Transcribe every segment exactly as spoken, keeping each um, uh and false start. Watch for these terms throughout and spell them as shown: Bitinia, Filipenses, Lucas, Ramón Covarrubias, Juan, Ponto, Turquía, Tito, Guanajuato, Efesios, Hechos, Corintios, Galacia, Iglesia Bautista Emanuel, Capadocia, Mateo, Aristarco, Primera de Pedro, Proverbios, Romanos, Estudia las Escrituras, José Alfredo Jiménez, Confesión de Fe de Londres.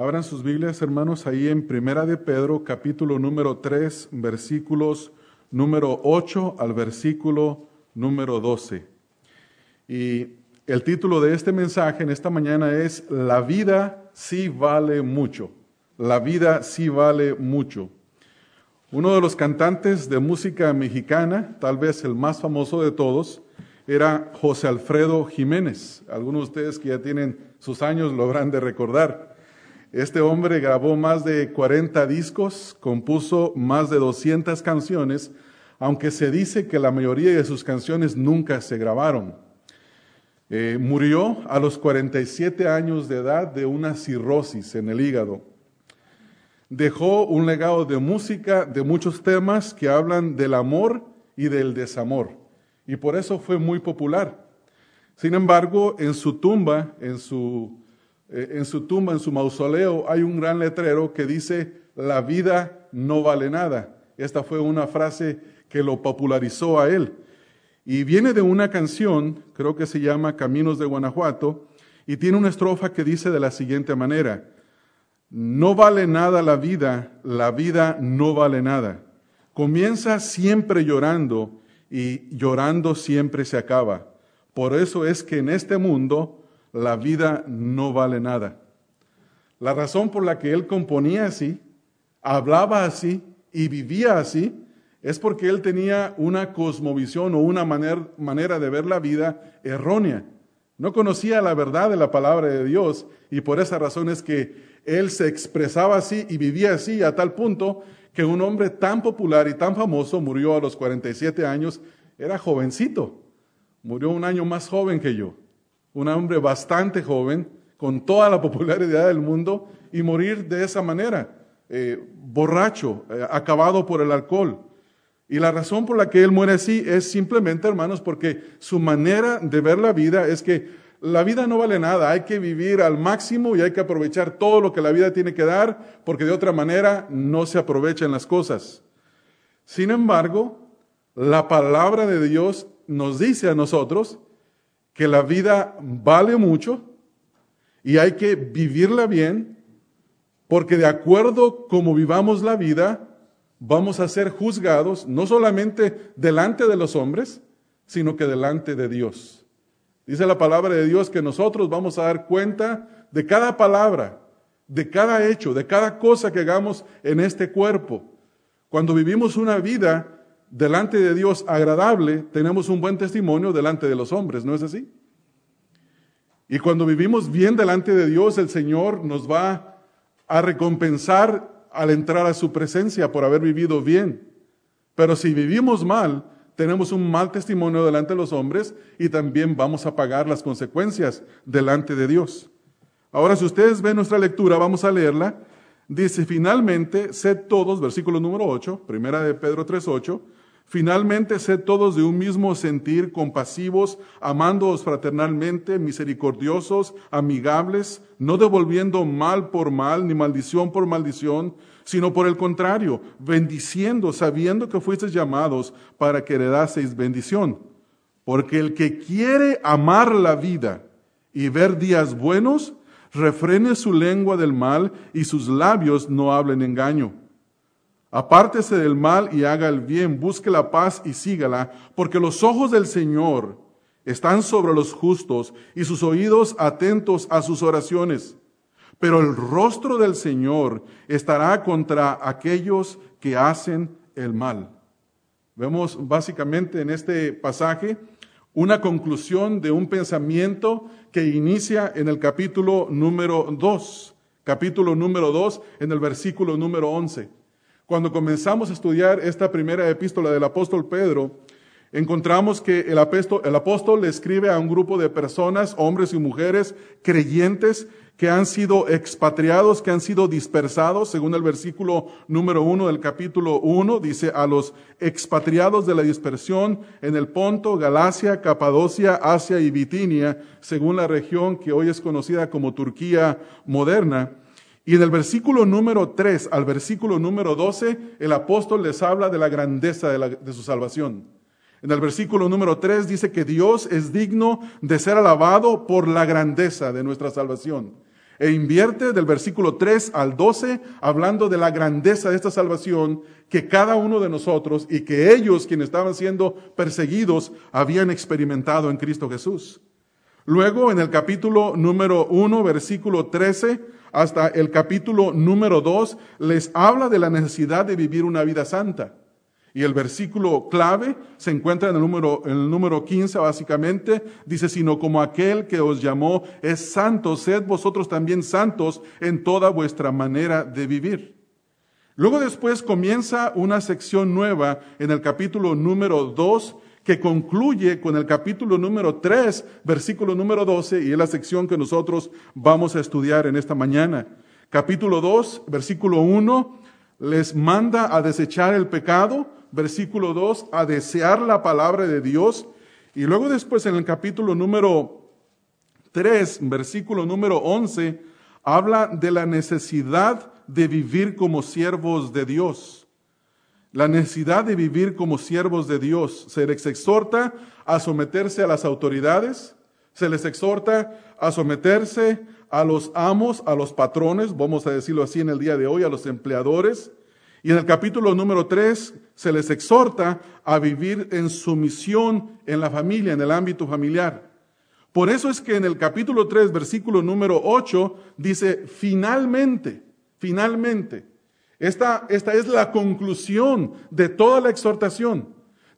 Abran sus Biblias, hermanos, ahí en Primera de Pedro, capítulo número tres, versículos número ocho al versículo número doce. Y el título de este mensaje en esta mañana es La vida sí vale mucho. La vida sí vale mucho. Uno de los cantantes de música mexicana, tal vez el más famoso de todos, era José Alfredo Jiménez. Algunos de ustedes que ya tienen sus años lo habrán de recordar. Este hombre grabó más de cuarenta discos, compuso más de doscientas canciones, aunque se dice que la mayoría de sus canciones nunca se grabaron. Eh, murió a los cuarenta y siete años de edad de una cirrosis en el hígado. Dejó un legado de música, de muchos temas que hablan del amor y del desamor, y por eso fue muy popular. Sin embargo, en su tumba, en su En su tumba, en su mausoleo, hay un gran letrero que dice, la vida no vale nada. Esta fue una frase que lo popularizó a él. Y viene de una canción, creo que se llama Caminos de Guanajuato, y tiene una estrofa que dice de la siguiente manera, no vale nada la vida, la vida no vale nada. Comienza siempre llorando, y llorando siempre se acaba. Por eso es que en este mundo, la vida no vale nada. La razón por la que él componía así, hablaba así y vivía así, es porque él tenía una cosmovisión o una manera, manera de ver la vida errónea. No conocía la verdad de la palabra de Dios y por esa razón es que él se expresaba así y vivía así a tal punto que un hombre tan popular y tan famoso murió a los cuarenta y siete años, era jovencito, murió un año más joven que yo. Un hombre bastante joven, con toda la popularidad del mundo, y morir de esa manera, eh, borracho, eh, acabado por el alcohol. Y la razón por la que él muere así es simplemente, hermanos, porque su manera de ver la vida es que la vida no vale nada, hay que vivir al máximo y hay que aprovechar todo lo que la vida tiene que dar, porque de otra manera no se aprovechan las cosas. Sin embargo, la palabra de Dios nos dice a nosotros que la vida vale mucho y hay que vivirla bien, porque de acuerdo como vivamos la vida, vamos a ser juzgados, no solamente delante de los hombres, sino que delante de Dios. Dice la palabra de Dios que nosotros vamos a dar cuenta de cada palabra, de cada hecho, de cada cosa que hagamos en este cuerpo. Cuando vivimos una vida delante de Dios agradable, tenemos un buen testimonio delante de los hombres, ¿no es así? Y cuando vivimos bien delante de Dios, el Señor nos va a recompensar al entrar a su presencia por haber vivido bien. Pero si vivimos mal, tenemos un mal testimonio delante de los hombres y también vamos a pagar las consecuencias delante de Dios. Ahora, si ustedes ven nuestra lectura, vamos a leerla. Dice, finalmente, sed todos, versículo número ocho, Primera de Pedro tres ocho, finalmente, sed todos de un mismo sentir, compasivos, amándoos fraternalmente, misericordiosos, amigables, no devolviendo mal por mal, ni maldición por maldición, sino por el contrario, bendiciendo, sabiendo que fuisteis llamados para que heredaseis bendición. Porque el que quiere amar la vida y ver días buenos, refrene su lengua del mal y sus labios no hablen engaño. Apártese del mal y haga el bien, busque la paz y sígala, porque los ojos del Señor están sobre los justos y sus oídos atentos a sus oraciones. Pero el rostro del Señor estará contra aquellos que hacen el mal. Vemos básicamente en este pasaje una conclusión de un pensamiento que inicia en el capítulo número dos, capítulo número dos, en el versículo número once. Cuando comenzamos a estudiar esta primera epístola del apóstol Pedro, encontramos que el apóstol, el apóstol le escribe a un grupo de personas, hombres y mujeres, creyentes, que han sido expatriados, que han sido dispersados, según el versículo número uno del capítulo uno, dice, a los expatriados de la dispersión en el Ponto, Galacia, Capadocia, Asia y Bitinia, según la región que hoy es conocida como Turquía moderna. Y en el versículo número tres al versículo número doce, el apóstol les habla de la grandeza de, la, de su salvación. En el versículo número tres dice que Dios es digno de ser alabado por la grandeza de nuestra salvación. E invierte del versículo tres al doce, hablando de la grandeza de esta salvación que cada uno de nosotros y que ellos, quienes estaban siendo perseguidos, habían experimentado en Cristo Jesús. Luego, en el capítulo número uno, versículo trece, hasta el capítulo número dos, les habla de la necesidad de vivir una vida santa. Y el versículo clave se encuentra en el número, en el número quince, básicamente. Dice, sino como aquel que os llamó es santo, sed vosotros también santos en toda vuestra manera de vivir. Luego después comienza una sección nueva en el capítulo número dos, que concluye con el capítulo número tres, versículo número doce, y es la sección que nosotros vamos a estudiar en esta mañana. Capítulo dos, versículo uno, les manda a desechar el pecado. Versículo dos, a desear la palabra de Dios. Y luego después en el capítulo número tres, versículo número once, habla de la necesidad de vivir como siervos de Dios. La necesidad de vivir como siervos de Dios. Se les exhorta a someterse a las autoridades. Se les exhorta a someterse a los amos, a los patrones, vamos a decirlo así en el día de hoy, a los empleadores. Y en el capítulo número tres se les exhorta a vivir en sumisión en la familia, en el ámbito familiar. Por eso es que en el capítulo tres, versículo número ocho, dice, finalmente, finalmente, esta, esta es la conclusión de toda la exhortación,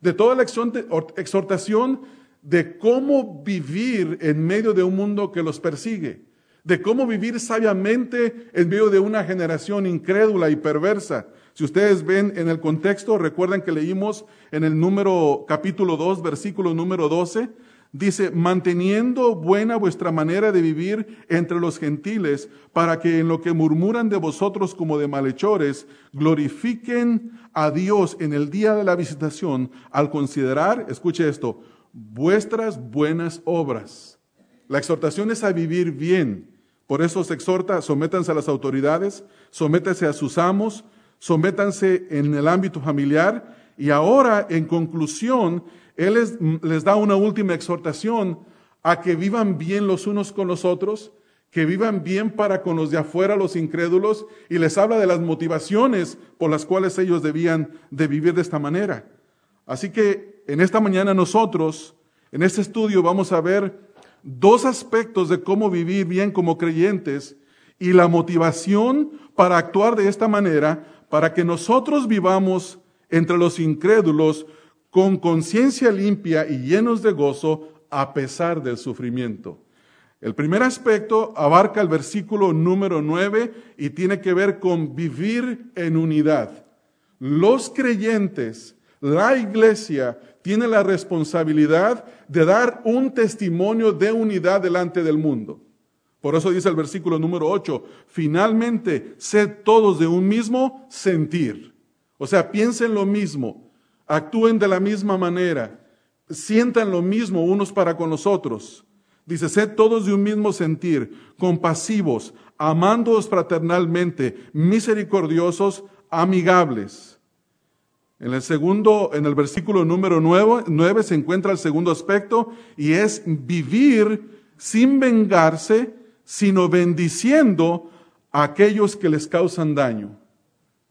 de toda la exhortación de cómo vivir en medio de un mundo que los persigue, de cómo vivir sabiamente en medio de una generación incrédula y perversa. Si ustedes ven en el contexto, recuerdan que leímos en el número capítulo dos, versículo número doce, dice, manteniendo buena vuestra manera de vivir entre los gentiles, para que en lo que murmuran de vosotros como de malhechores, glorifiquen a Dios en el día de la visitación, al considerar, escuche esto, vuestras buenas obras. La exhortación es a vivir bien. Por eso se exhorta, sométanse a las autoridades, sométanse a sus amos, sométanse en el ámbito familiar. Y ahora, en conclusión, Él les, les da una última exhortación a que vivan bien los unos con los otros, que vivan bien para con los de afuera, los incrédulos, y les habla de las motivaciones por las cuales ellos debían de vivir de esta manera. Así que, en esta mañana nosotros, en este estudio, vamos a ver dos aspectos de cómo vivir bien como creyentes y la motivación para actuar de esta manera, para que nosotros vivamos entre los incrédulos con conciencia limpia y llenos de gozo a pesar del sufrimiento. El primer aspecto abarca el versículo número nueve y tiene que ver con vivir en unidad. Los creyentes, la iglesia, tiene la responsabilidad de dar un testimonio de unidad delante del mundo. Por eso dice el versículo número ocho, finalmente, sed todos de un mismo sentir. O sea, piensen lo mismo, actúen de la misma manera, sientan lo mismo unos para con los otros. Dice, sed todos de un mismo sentir, compasivos, amándoos fraternalmente, misericordiosos, amigables. En el segundo, en el versículo número nueve se encuentra el segundo aspecto y es vivir sin vengarse, sino bendiciendo a aquellos que les causan daño.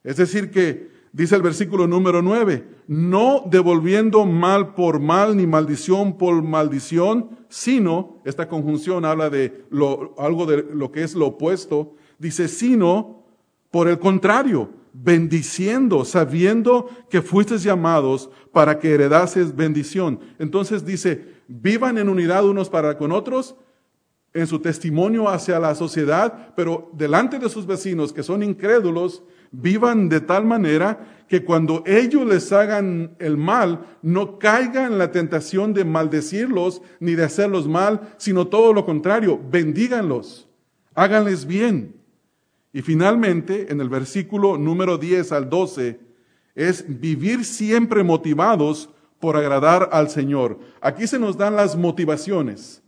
Es decir que, dice el versículo número nueve, no devolviendo mal por mal ni maldición por maldición, sino, esta conjunción habla de lo, algo de lo que es lo opuesto, dice sino, por el contrario, bendiciendo, sabiendo que fuisteis llamados para que heredases bendición. Entonces dice, vivan en unidad unos para con otros, en su testimonio hacia la sociedad, pero delante de sus vecinos que son incrédulos, vivan de tal manera que cuando ellos les hagan el mal, no caigan en la tentación de maldecirlos ni de hacerlos mal, sino todo lo contrario, bendíganlos, háganles bien. Y finalmente, en el versículo número diez al doce, es vivir siempre motivados por agradar al Señor. Aquí se nos dan las motivaciones.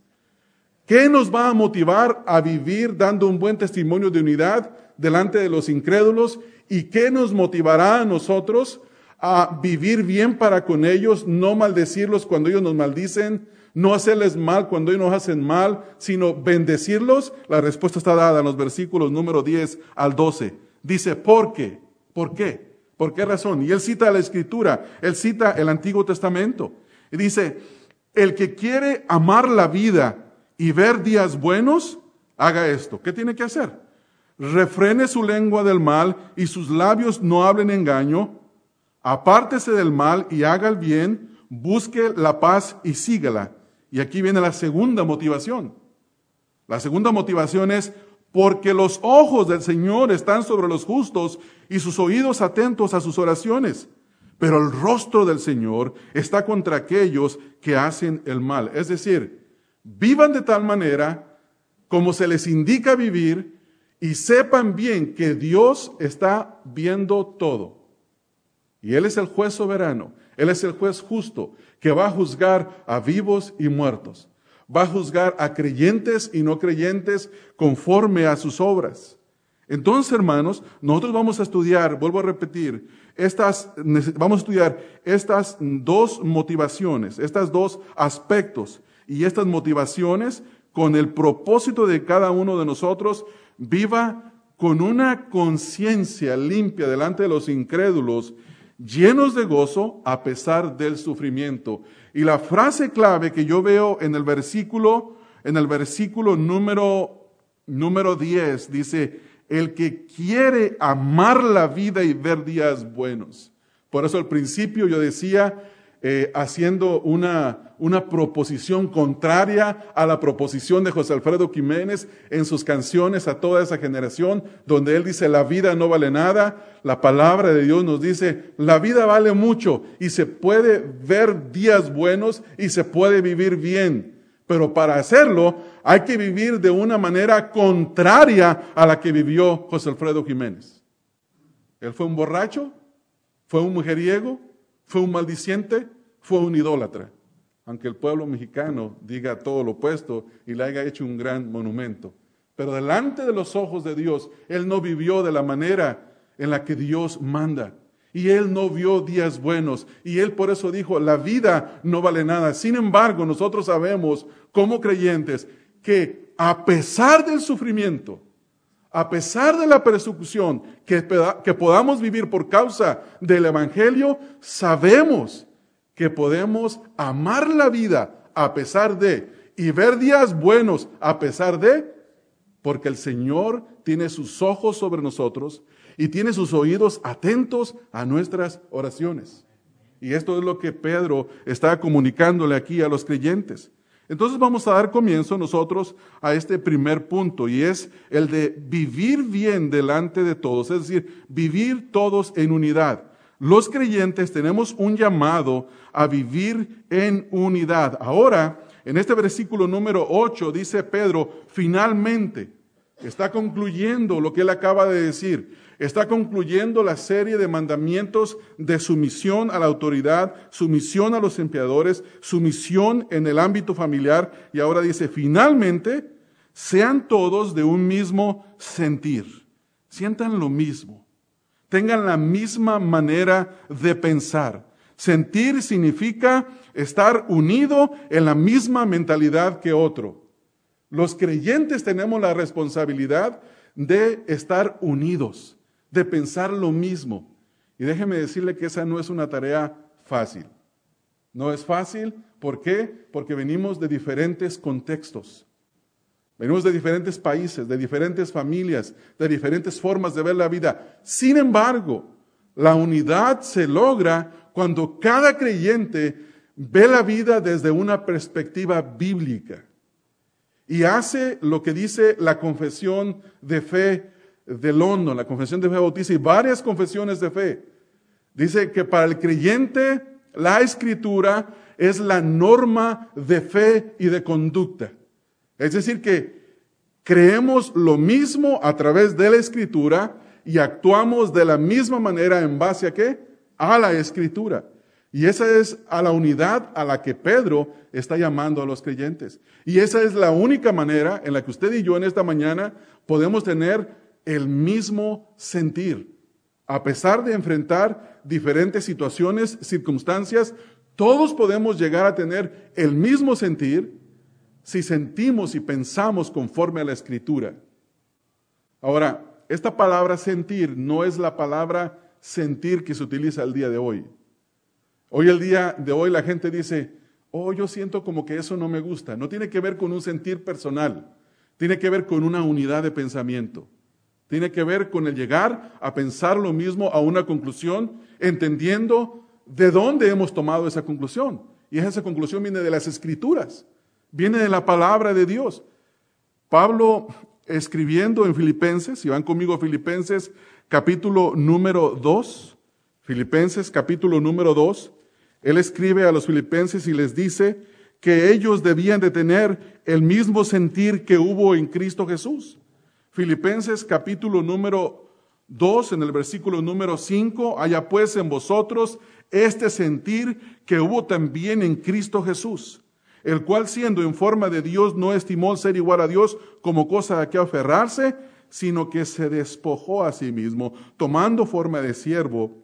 ¿Qué nos va a motivar a vivir dando un buen testimonio de unidad delante de los incrédulos? ¿Y qué nos motivará a nosotros a vivir bien para con ellos, no maldecirlos cuando ellos nos maldicen, No hacerles mal cuando ellos nos hacen mal, sino bendecirlos. La respuesta está dada en los versículos número diez al doce. Dice, ¿por qué? ¿Por qué? ¿Por qué razón? Y él cita la Escritura, él cita el Antiguo Testamento. Y dice, el que quiere amar la vida y ver días buenos, haga esto. ¿Qué tiene que hacer? Refrene su lengua del mal y sus labios no hablen engaño. Apártese del mal y haga el bien. Busque la paz y sígala. Y aquí viene la segunda motivación. La segunda motivación es porque los ojos del Señor están sobre los justos y sus oídos atentos a sus oraciones. Pero el rostro del Señor está contra aquellos que hacen el mal. Es decir, vivan de tal manera como se les indica vivir y sepan bien que Dios está viendo todo. Y Él es el juez soberano. Él es el juez justo que va a juzgar a vivos y muertos. Va a juzgar a creyentes y no creyentes conforme a sus obras. Entonces, hermanos, nosotros vamos a estudiar, vuelvo a repetir, estas, vamos a estudiar estas dos motivaciones, estas dos aspectos y estas motivaciones con el propósito de cada uno de nosotros viva con una conciencia limpia delante de los incrédulos, llenos de gozo a pesar del sufrimiento. Y la frase clave que yo veo en el versículo, en el versículo número, número diez, dice, el que quiere amar la vida y ver días buenos. Por eso al principio yo decía, eh, haciendo una, una proposición contraria a la proposición de José Alfredo Jiménez en sus canciones a toda esa generación, donde él dice, la vida no vale nada. La palabra de Dios nos dice, la vida vale mucho y se puede ver días buenos y se puede vivir bien. Pero para hacerlo, hay que vivir de una manera contraria a la que vivió José Alfredo Jiménez. Él fue un borracho, fue un mujeriego, fue un maldiciente, fue un idólatra. Aunque el pueblo mexicano diga todo lo opuesto y le haya hecho un gran monumento. Pero delante de los ojos de Dios, él no vivió de la manera en la que Dios manda. Y él no vio días buenos. Y él por eso dijo, la vida no vale nada. Sin embargo, nosotros sabemos como creyentes que a pesar del sufrimiento, a pesar de la persecución que, que podamos vivir por causa del Evangelio, sabemos que podemos amar la vida a pesar de, y ver días buenos a pesar de, porque el Señor tiene sus ojos sobre nosotros y tiene sus oídos atentos a nuestras oraciones. Y esto es lo que Pedro está comunicándole aquí a los creyentes. Entonces vamos a dar comienzo nosotros a este primer punto, y es el de vivir bien delante de todos, es decir, vivir todos en unidad. Los creyentes tenemos un llamado a vivir en unidad. Ahora, en este versículo número ocho dice Pedro, finalmente, está concluyendo lo que él acaba de decir. Está concluyendo la serie de mandamientos de sumisión a la autoridad, sumisión a los empleadores, sumisión en el ámbito familiar. Y ahora dice, finalmente, sean todos de un mismo sentir. Sientan lo mismo. Tengan la misma manera de pensar. Sentir significa estar unido en la misma mentalidad que otro. Los creyentes tenemos la responsabilidad de estar unidos, de pensar lo mismo. Y déjeme decirle que esa no es una tarea fácil. No es fácil, ¿por qué? Porque venimos de diferentes contextos. Venimos de diferentes países, de diferentes familias, de diferentes formas de ver la vida. Sin embargo, la unidad se logra cuando cada creyente ve la vida desde una perspectiva bíblica y hace lo que dice la Confesión de Fe de Londres, la Confesión de Fe Bautista y varias confesiones de fe. Dice que para el creyente la Escritura es la norma de fe y de conducta. Es decir que creemos lo mismo a través de la Escritura y actuamos de la misma manera en base a ¿qué? A la Escritura. Y esa es a la unidad a la que Pedro está llamando a los creyentes. Y esa es la única manera en la que usted y yo en esta mañana podemos tener el mismo sentir. A pesar de enfrentar diferentes situaciones, circunstancias, Todos podemos llegar a tener el mismo sentir si sentimos y pensamos conforme a la Escritura. Ahora, esta palabra sentir no es la palabra sentir que se utiliza el día de hoy. Hoy el día de hoy la gente dice, oh, yo siento como que eso no me gusta. No tiene que ver con un sentir personal, tiene que ver con una unidad de pensamiento. Tiene que ver con el llegar a pensar lo mismo a una conclusión, entendiendo de dónde hemos tomado esa conclusión. Y esa conclusión viene de las Escrituras, viene de la palabra de Dios. Pablo, escribiendo en Filipenses, si van conmigo a Filipenses capítulo número dos, Filipenses capítulo número dos, él escribe a los filipenses y les dice que ellos debían de tener el mismo sentir que hubo en Cristo Jesús. Filipenses capítulo número dos, en el versículo número cinco, haya pues en vosotros este sentir que hubo también en Cristo Jesús, el cual siendo en forma de Dios no estimó ser igual a Dios como cosa a que aferrarse, sino que se despojó a sí mismo, tomando forma de siervo,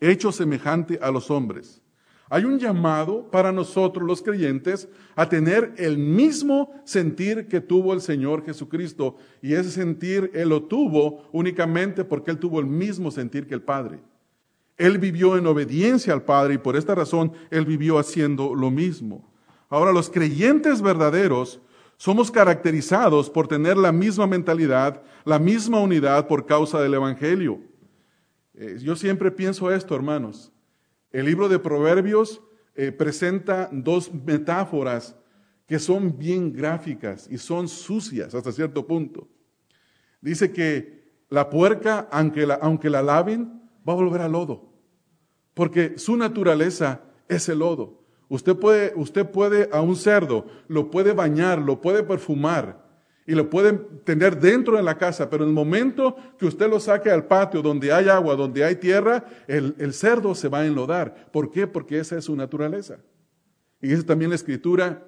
hecho semejante a los hombres. Hay un llamado para nosotros los creyentes a tener el mismo sentir que tuvo el Señor Jesucristo. Y ese sentir Él lo tuvo únicamente porque Él tuvo el mismo sentir que el Padre. Él vivió en obediencia al Padre y por esta razón Él vivió haciendo lo mismo. Ahora, los creyentes verdaderos somos caracterizados por tener la misma mentalidad, la misma unidad por causa del Evangelio. Eh, yo siempre pienso esto, hermanos. El libro de Proverbios eh, presenta dos metáforas que son bien gráficas y son sucias hasta cierto punto. Dice que la puerca, aunque la, aunque la laven, va a volver al lodo, porque su naturaleza es el lodo. Usted puede, usted puede a un cerdo, lo puede bañar, lo puede perfumar y lo puede tener dentro de la casa, pero en el momento que usted lo saque al patio, donde hay agua, donde hay tierra, el, el cerdo se va a enlodar. ¿Por qué? Porque esa es su naturaleza. Y dice también la Escritura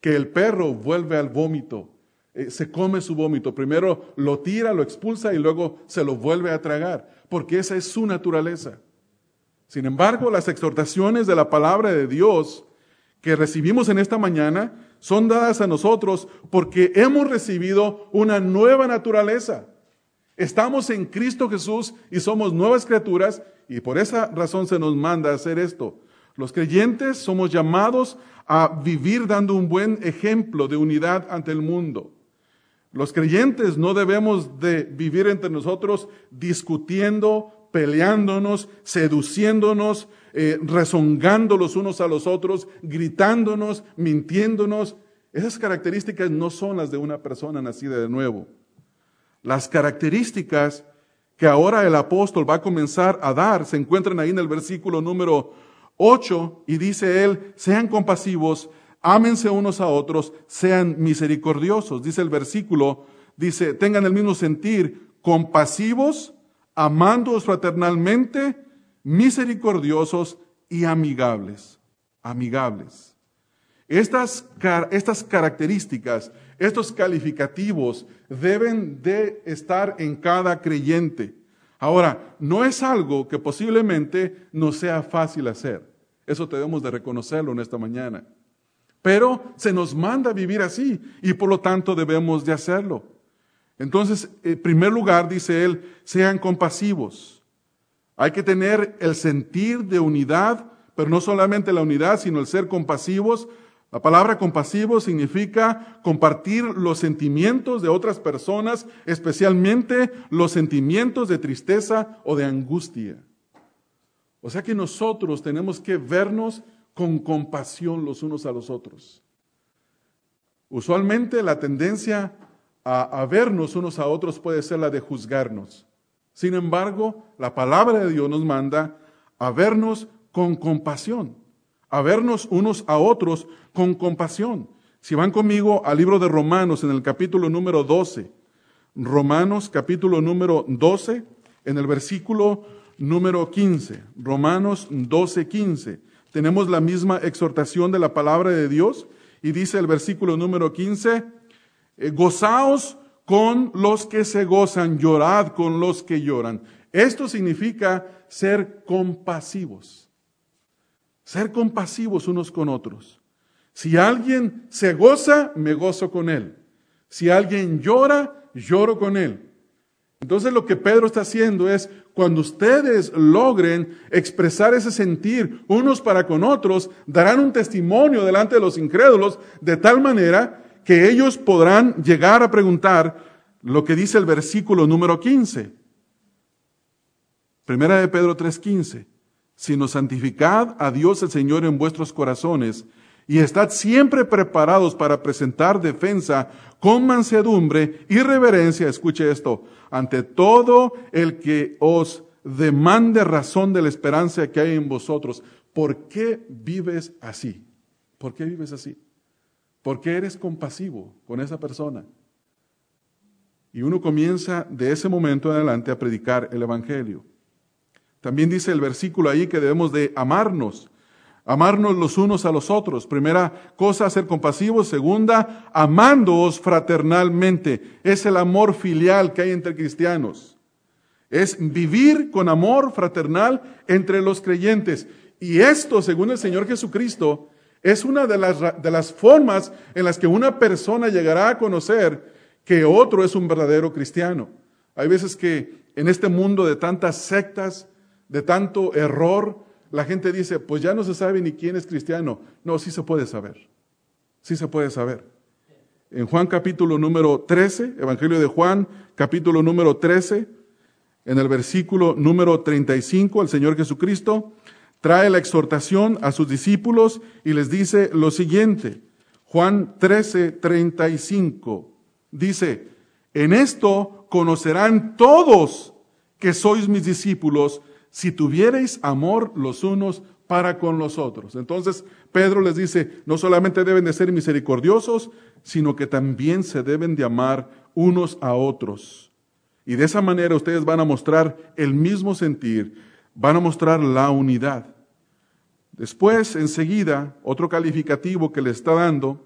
que el perro vuelve al vómito, eh, se come su vómito. Primero lo tira, lo expulsa y luego se lo vuelve a tragar, porque esa es su naturaleza. Sin embargo, las exhortaciones de la palabra de Dios que recibimos en esta mañana son dadas a nosotros porque hemos recibido una nueva naturaleza. Estamos en Cristo Jesús y somos nuevas criaturas, y por esa razón se nos manda a hacer esto. Los creyentes somos llamados a vivir dando un buen ejemplo de unidad ante el mundo. Los creyentes no debemos de vivir entre nosotros discutiendo, peleándonos, seduciéndonos, eh, rezongando los unos a los otros, gritándonos, mintiéndonos. Esas características no son las de una persona nacida de nuevo. Las características que ahora el apóstol va a comenzar a dar se encuentran ahí en el versículo número ocho, y dice él, sean compasivos, ámense unos a otros, sean misericordiosos. Dice el versículo, dice, tengan el mismo sentir, compasivos, amándoos fraternalmente, misericordiosos y amigables, amigables. Estas, car- estas características, estos calificativos deben de estar en cada creyente. Ahora, no es algo que posiblemente no sea fácil hacer. Eso debemos de reconocerlo en esta mañana. Pero se nos manda a vivir así y por lo tanto debemos de hacerlo. Entonces, en primer lugar, dice él, sean compasivos. Hay que tener el sentir de unidad, pero no solamente la unidad, sino el ser compasivos. La palabra compasivo significa compartir los sentimientos de otras personas, especialmente los sentimientos de tristeza o de angustia. O sea que nosotros tenemos que vernos con compasión los unos a los otros. Usualmente la tendencia A, a vernos unos a otros puede ser la de juzgarnos. Sin embargo, la palabra de Dios nos manda a vernos con compasión, a vernos unos a otros con compasión. Si van conmigo al libro de Romanos en el capítulo número doce, Romanos capítulo número doce, en el versículo número quince, Romanos doce, quince, tenemos la misma exhortación de la palabra de Dios y dice el versículo número quince, gozaos con los que se gozan, llorad con los que lloran. Esto significa ser compasivos. Ser compasivos unos con otros. Si alguien se goza, me gozo con él. Si alguien llora, lloro con él. Entonces lo que Pedro está haciendo es, cuando ustedes logren expresar ese sentir unos para con otros, darán un testimonio delante de los incrédulos, de tal manera que ellos podrán llegar a preguntar lo que dice el versículo número quince. Primera de Pedro tres quince. Sino santificad a Dios el Señor en vuestros corazones, y estad siempre preparados para presentar defensa con mansedumbre y reverencia, escuche esto, ante todo el que os demande razón de la esperanza que hay en vosotros. ¿Por qué vives así? ¿Por qué vives así? ¿Por qué eres compasivo con esa persona? Y uno comienza de ese momento adelante a predicar el evangelio. También dice el versículo ahí que debemos de amarnos. Amarnos los unos a los otros. Primera cosa, ser compasivos. Segunda, amándoos fraternalmente. Es el amor filial que hay entre cristianos. Es vivir con amor fraternal entre los creyentes. Y esto, según el Señor Jesucristo, es una de las, de las formas en las que una persona llegará a conocer que otro es un verdadero cristiano. Hay veces que en este mundo de tantas sectas, de tanto error, la gente dice, pues ya no se sabe ni quién es cristiano. No, sí se puede saber. Sí se puede saber. En Juan capítulo número trece, Evangelio de Juan, capítulo número trece, en el versículo número treinta y cinco, el Señor Jesucristo trae la exhortación a sus discípulos y les dice lo siguiente. Juan trece, treinta y cinco, dice, en esto conocerán todos que sois mis discípulos, si tuviereis amor los unos para con los otros. Entonces, Pedro les dice, no solamente deben de ser misericordiosos, sino que también se deben de amar unos a otros. Y de esa manera ustedes van a mostrar el mismo sentir, van a mostrar la unidad. Después, enseguida, otro calificativo que le está dando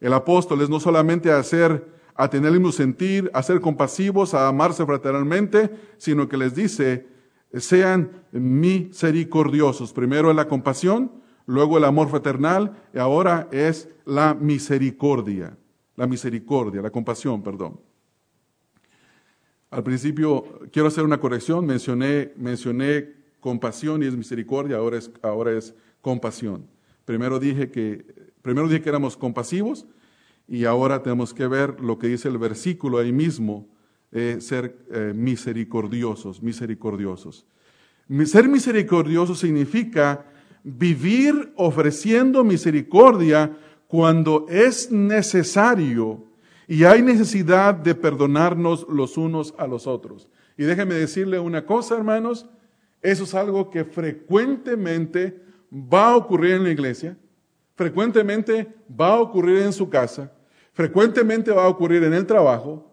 el apóstol es no solamente hacer, a tener el mismo sentir, a ser compasivos, a amarse fraternalmente, sino que les dice, sean misericordiosos. Primero es la compasión, luego el amor fraternal, y ahora es la misericordia. La misericordia, la compasión, perdón. Al principio, quiero hacer una corrección, mencioné, mencioné compasión y es misericordia, ahora es, ahora es compasión. Primero dije que, primero dije que éramos compasivos, y ahora tenemos que ver lo que dice el versículo ahí mismo, Eh, ser eh, misericordiosos, misericordiosos. Ser misericordioso significa vivir ofreciendo misericordia cuando es necesario y hay necesidad de perdonarnos los unos a los otros. Y déjenme decirle una cosa, hermanos, eso es algo que frecuentemente va a ocurrir en la iglesia, frecuentemente va a ocurrir en su casa, frecuentemente va a ocurrir en el trabajo,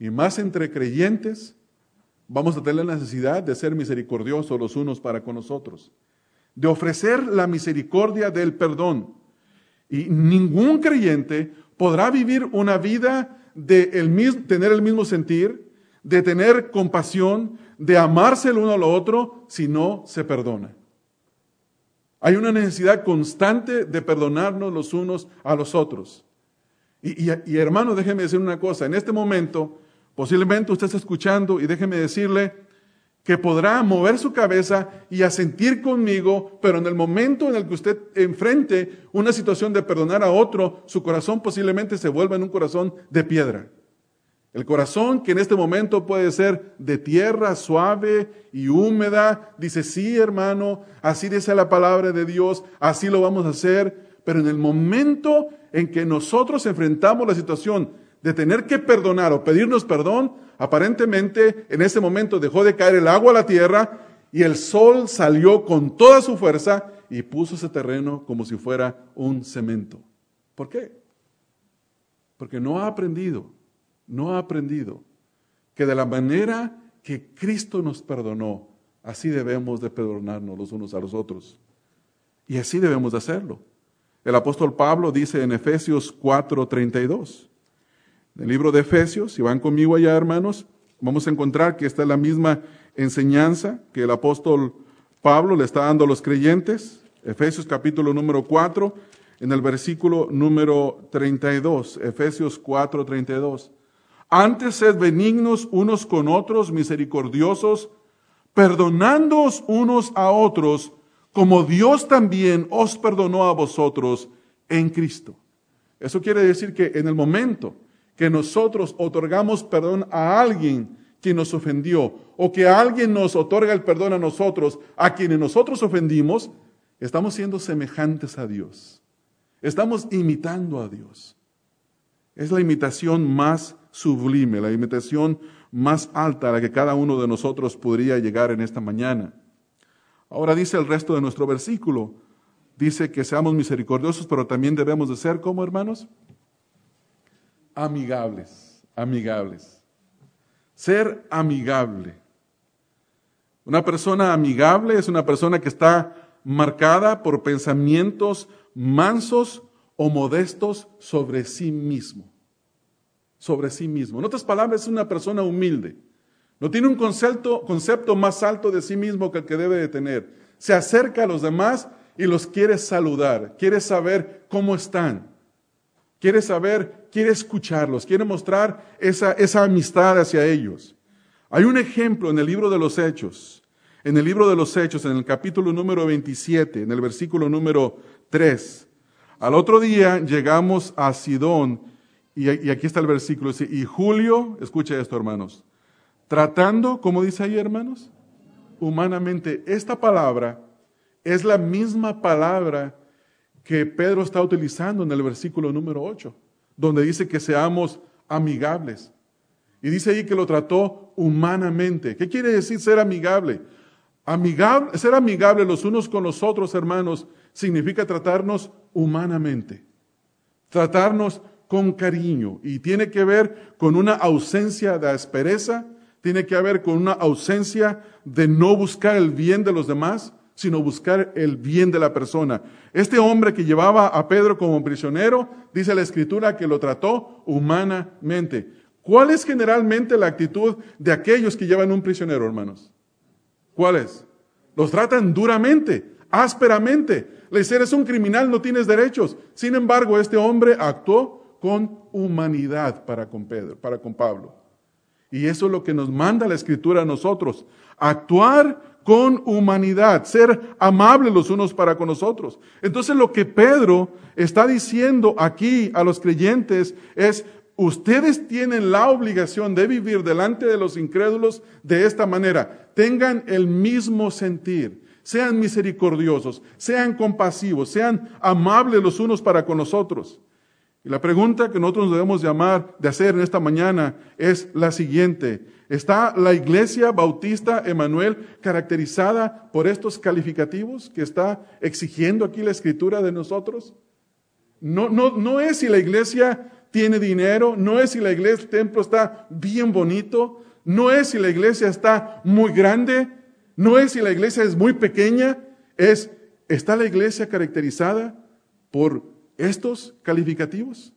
y más entre creyentes, vamos a tener la necesidad de ser misericordiosos los unos para con nosotros, de ofrecer la misericordia del perdón. Y ningún creyente podrá vivir una vida de el mismo, tener el mismo sentir, de tener compasión, de amarse el uno al otro, si no se perdona. Hay una necesidad constante de perdonarnos los unos a los otros. Y, y, y hermanos, déjenme decir una cosa, en este momento, posiblemente usted está escuchando y déjeme decirle que podrá mover su cabeza y asentir conmigo, pero en el momento en el que usted enfrente una situación de perdonar a otro, su corazón posiblemente se vuelva en un corazón de piedra. El corazón que en este momento puede ser de tierra suave y húmeda, dice, sí hermano, así dice la palabra de Dios, así lo vamos a hacer, pero en el momento en que nosotros enfrentamos la situación de tener que perdonar o pedirnos perdón, aparentemente en ese momento dejó de caer el agua a la tierra y el sol salió con toda su fuerza y puso ese terreno como si fuera un cemento. ¿Por qué? Porque no ha aprendido, no ha aprendido que de la manera que Cristo nos perdonó, así debemos de perdonarnos los unos a los otros. Y así debemos de hacerlo. El apóstol Pablo dice en Efesios cuatro treinta y dos, en el libro de Efesios, si van conmigo allá, hermanos, vamos a encontrar que esta es la misma enseñanza que el apóstol Pablo le está dando a los creyentes. Efesios capítulo número cuatro, en el versículo número treinta y dos, Efesios cuatro, treinta y dos. Antes sed benignos unos con otros, misericordiosos, perdonándoos unos a otros, como Dios también os perdonó a vosotros en Cristo. Eso quiere decir que en el momento que nosotros otorgamos perdón a alguien que nos ofendió, o que alguien nos otorga el perdón a nosotros, a quienes nosotros ofendimos, estamos siendo semejantes a Dios. Estamos imitando a Dios. Es la imitación más sublime, la imitación más alta a la que cada uno de nosotros podría llegar en esta mañana. Ahora dice el resto de nuestro versículo, dice que seamos misericordiosos, pero también debemos de ser, ¿cómo, hermanos? Amigables, amigables. Ser amigable. Una persona amigable es una persona que está marcada por pensamientos mansos o modestos sobre sí mismo. Sobre sí mismo. En otras palabras, es una persona humilde. No tiene un concepto, concepto más alto de sí mismo que el que debe de tener. Se acerca a los demás y los quiere saludar. Quiere saber cómo están. Quiere saber, quiere escucharlos. Quiere mostrar esa, esa amistad hacia ellos. Hay un ejemplo en el libro de los Hechos. En el libro de los Hechos, en el capítulo número veintisiete, en el versículo número tres. Al otro día llegamos a Sidón. Y aquí está el versículo, dice, y Julio, escucha esto, hermanos, tratando, ¿cómo dice ahí, hermanos? Humanamente. Esta palabra es la misma palabra que Pedro está utilizando en el versículo número ocho, donde dice que seamos amigables. Y dice ahí que lo trató humanamente. ¿Qué quiere decir ser amigable? Amigable, ser amigable los unos con los otros, hermanos, significa tratarnos humanamente. Tratarnos con cariño, y tiene que ver con una ausencia de aspereza, tiene que ver con una ausencia de no buscar el bien de los demás, sino buscar el bien de la persona. Este hombre que llevaba a Pedro como prisionero, dice la Escritura que lo trató humanamente. ¿Cuál es generalmente la actitud de aquellos que llevan un prisionero, hermanos? ¿Cuál es? Los tratan duramente, ásperamente. Le dicen, eres un criminal, no tienes derechos. Sin embargo, este hombre actuó con humanidad para con Pedro, para con Pablo. Y eso es lo que nos manda la Escritura a nosotros, actuar con humanidad, ser amables los unos para con los otros. Entonces lo que Pedro está diciendo aquí a los creyentes es, ustedes tienen la obligación de vivir delante de los incrédulos de esta manera, tengan el mismo sentir. Sean misericordiosos, sean compasivos, sean amables los unos para con los otros. Y la pregunta que nosotros debemos llamar, de hacer en esta mañana es la siguiente. ¿Está la Iglesia Bautista Emanuel caracterizada por estos calificativos que está exigiendo aquí la Escritura de nosotros? No, no, no es si la iglesia tiene dinero, no es si la iglesia, el templo está bien bonito, no es si la iglesia está muy grande, no es si la iglesia es muy pequeña, es, ¿está la iglesia caracterizada por estos calificativos?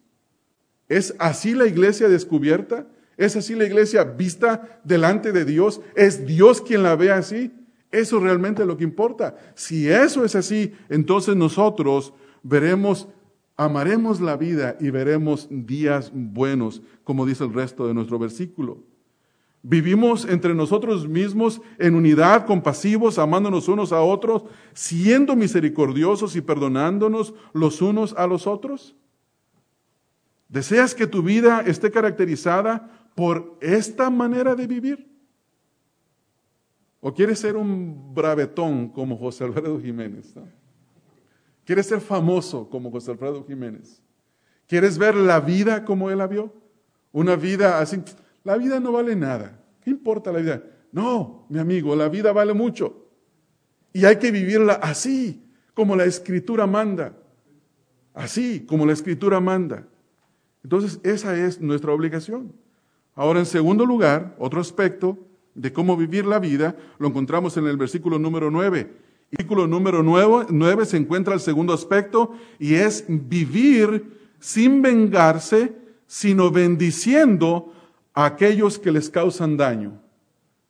¿Es así la iglesia descubierta? ¿Es así la iglesia vista delante de Dios? ¿Es Dios quien la ve así? Eso realmente es lo que importa. Si eso es así, entonces nosotros veremos, amaremos la vida y veremos días buenos, como dice el resto de nuestro versículo. Vivimos entre nosotros mismos en unidad, compasivos, amándonos unos a otros, siendo misericordiosos y perdonándonos los unos a los otros. ¿Deseas que tu vida esté caracterizada por esta manera de vivir? ¿O quieres ser un bravetón como José Alfredo Jiménez? ¿No? ¿Quieres ser famoso como José Alfredo Jiménez? ¿Quieres ver la vida como él la vio? Una vida así... La vida no vale nada. ¿Qué importa la vida? No, mi amigo, la vida vale mucho. Y hay que vivirla así, como la Escritura manda. Así, como la Escritura manda. Entonces, esa es nuestra obligación. Ahora, en segundo lugar, otro aspecto de cómo vivir la vida, lo encontramos en el versículo número nueve. El versículo número nueve se encuentra el segundo aspecto, y es vivir sin vengarse, sino bendiciendo a aquellos que les causan daño.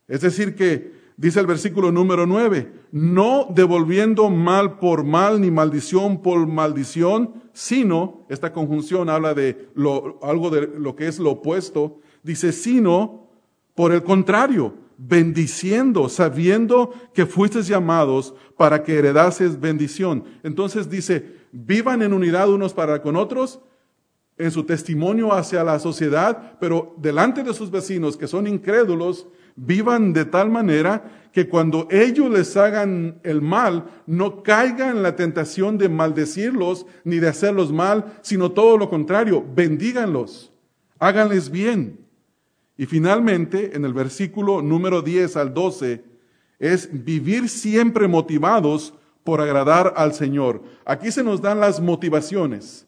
Es decir, que dice el versículo número nueve, no devolviendo mal por mal, ni maldición por maldición, sino, esta conjunción habla de lo, algo de lo que es lo opuesto, dice, sino, por el contrario, bendiciendo, sabiendo que fuisteis llamados para que heredases bendición. Entonces dice, vivan en unidad unos para con otros, en su testimonio hacia la sociedad, pero delante de sus vecinos que son incrédulos, vivan de tal manera que cuando ellos les hagan el mal, no caigan en la tentación de maldecirlos ni de hacerlos mal, sino todo lo contrario, bendíganlos, háganles bien. Y finalmente, en el versículo número diez al doce, es vivir siempre motivados por agradar al Señor. Aquí se nos dan las motivaciones.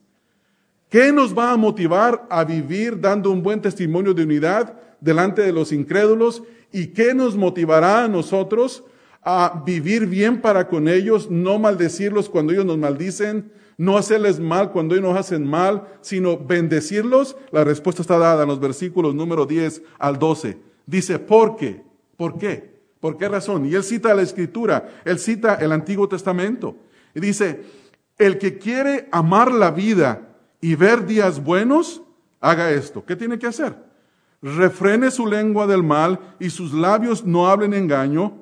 ¿Qué nos va a motivar a vivir dando un buen testimonio de unidad delante de los incrédulos? ¿Y qué nos motivará a nosotros a vivir bien para con ellos, no maldecirlos cuando ellos nos maldicen, no hacerles mal cuando ellos nos hacen mal, sino bendecirlos? La respuesta está dada en los versículos número diez al doce. Dice, ¿por qué? ¿Por qué? ¿Por qué razón? Y él cita la Escritura, él cita el Antiguo Testamento. Y dice, el que quiere amar la vida y ver días buenos, haga esto. ¿Qué tiene que hacer? Refrene su lengua del mal y sus labios no hablen engaño.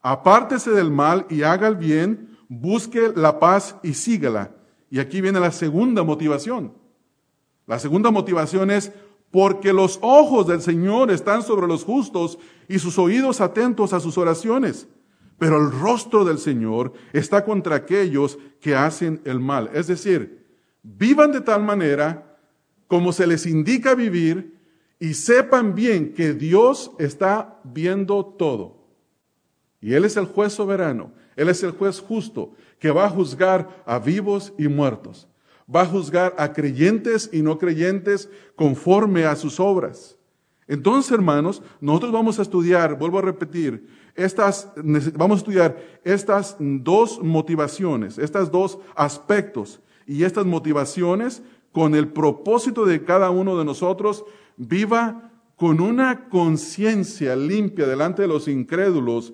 Apártese del mal y haga el bien, busque la paz y sígala. Y aquí viene la segunda motivación. La segunda motivación es, porque los ojos del Señor están sobre los justos y sus oídos atentos a sus oraciones. Pero el rostro del Señor está contra aquellos que hacen el mal. Es decir, vivan de tal manera como se les indica vivir y sepan bien que Dios está viendo todo. Y Él es el juez soberano, Él es el juez justo, que va a juzgar a vivos y muertos. Va a juzgar a creyentes y no creyentes conforme a sus obras. Entonces, hermanos, nosotros vamos a estudiar, vuelvo a repetir, estas, vamos a estudiar estas dos motivaciones, estos dos aspectos y estas motivaciones con el propósito de cada uno de nosotros viva con una conciencia limpia delante de los incrédulos,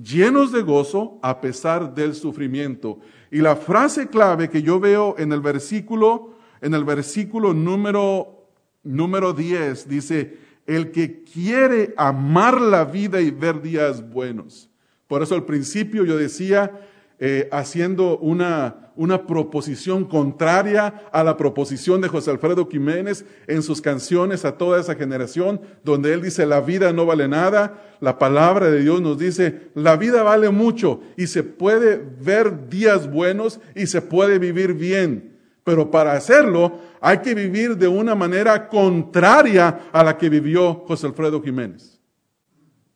llenos de gozo a pesar del sufrimiento. Y la frase clave que yo veo en el versículo, en el versículo número, número diez, dice, el que quiere amar la vida y ver días buenos. Por eso al principio yo decía, eh, haciendo una, una proposición contraria a la proposición de José Alfredo Jiménez en sus canciones a toda esa generación, donde él dice, la vida no vale nada. La palabra de Dios nos dice, la vida vale mucho y se puede ver días buenos y se puede vivir bien. Pero para hacerlo hay que vivir de una manera contraria a la que vivió José Alfredo Jiménez.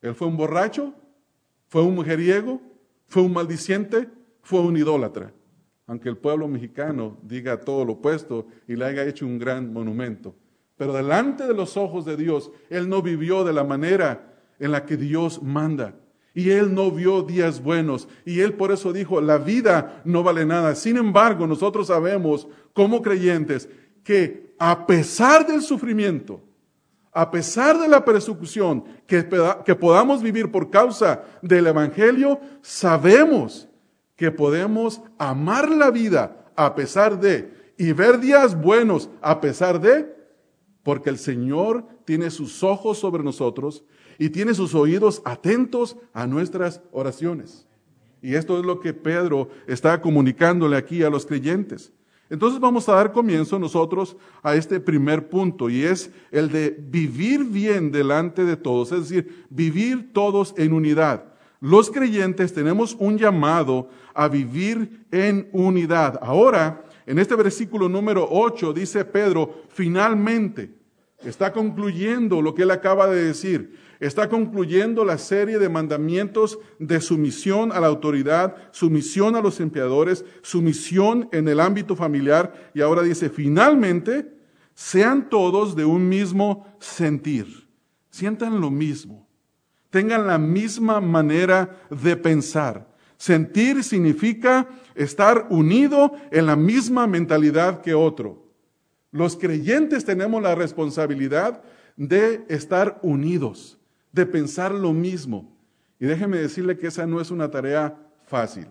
Él fue un borracho, fue un mujeriego, fue un maldiciente, fue un idólatra. Aunque el pueblo mexicano diga todo lo opuesto y le haya hecho un gran monumento. Pero delante de los ojos de Dios, él no vivió de la manera en la que Dios manda. Y él no vio días buenos. Y él por eso dijo, la vida no vale nada. Sin embargo, nosotros sabemos como creyentes que a pesar del sufrimiento, a pesar de la persecución que, que podamos vivir por causa del Evangelio, sabemos que podemos amar la vida a pesar de, y ver días buenos a pesar de, porque el Señor tiene sus ojos sobre nosotros y tiene sus oídos atentos a nuestras oraciones. Y esto es lo que Pedro está comunicándole aquí a los creyentes. Entonces vamos a dar comienzo nosotros a este primer punto, y es el de vivir bien delante de todos, es decir, vivir todos en unidad. Los creyentes tenemos un llamado a vivir en unidad. Ahora, en este versículo número ocho dice Pedro, finalmente, está concluyendo lo que él acaba de decir, está concluyendo la serie de mandamientos de sumisión a la autoridad, sumisión a los empleadores, sumisión en el ámbito familiar, y ahora dice, finalmente, sean todos de un mismo sentir, sientan lo mismo, tengan la misma manera de pensar. Sentir significa estar unido en la misma mentalidad que otro. Los creyentes tenemos la responsabilidad de estar unidos, de pensar lo mismo. Y déjeme decirle que esa no es una tarea fácil.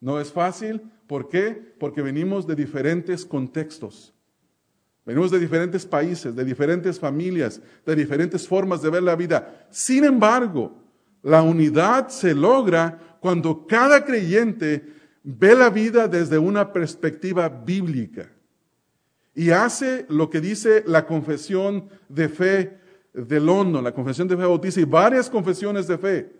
No es fácil, ¿por qué? Porque venimos de diferentes contextos. Venimos de diferentes países, de diferentes familias, de diferentes formas de ver la vida. Sin embargo, la unidad se logra cuando cada creyente ve la vida desde una perspectiva bíblica y hace lo que dice la Confesión de Fe de Londres, la Confesión de Fe Bautista y varias confesiones de fe.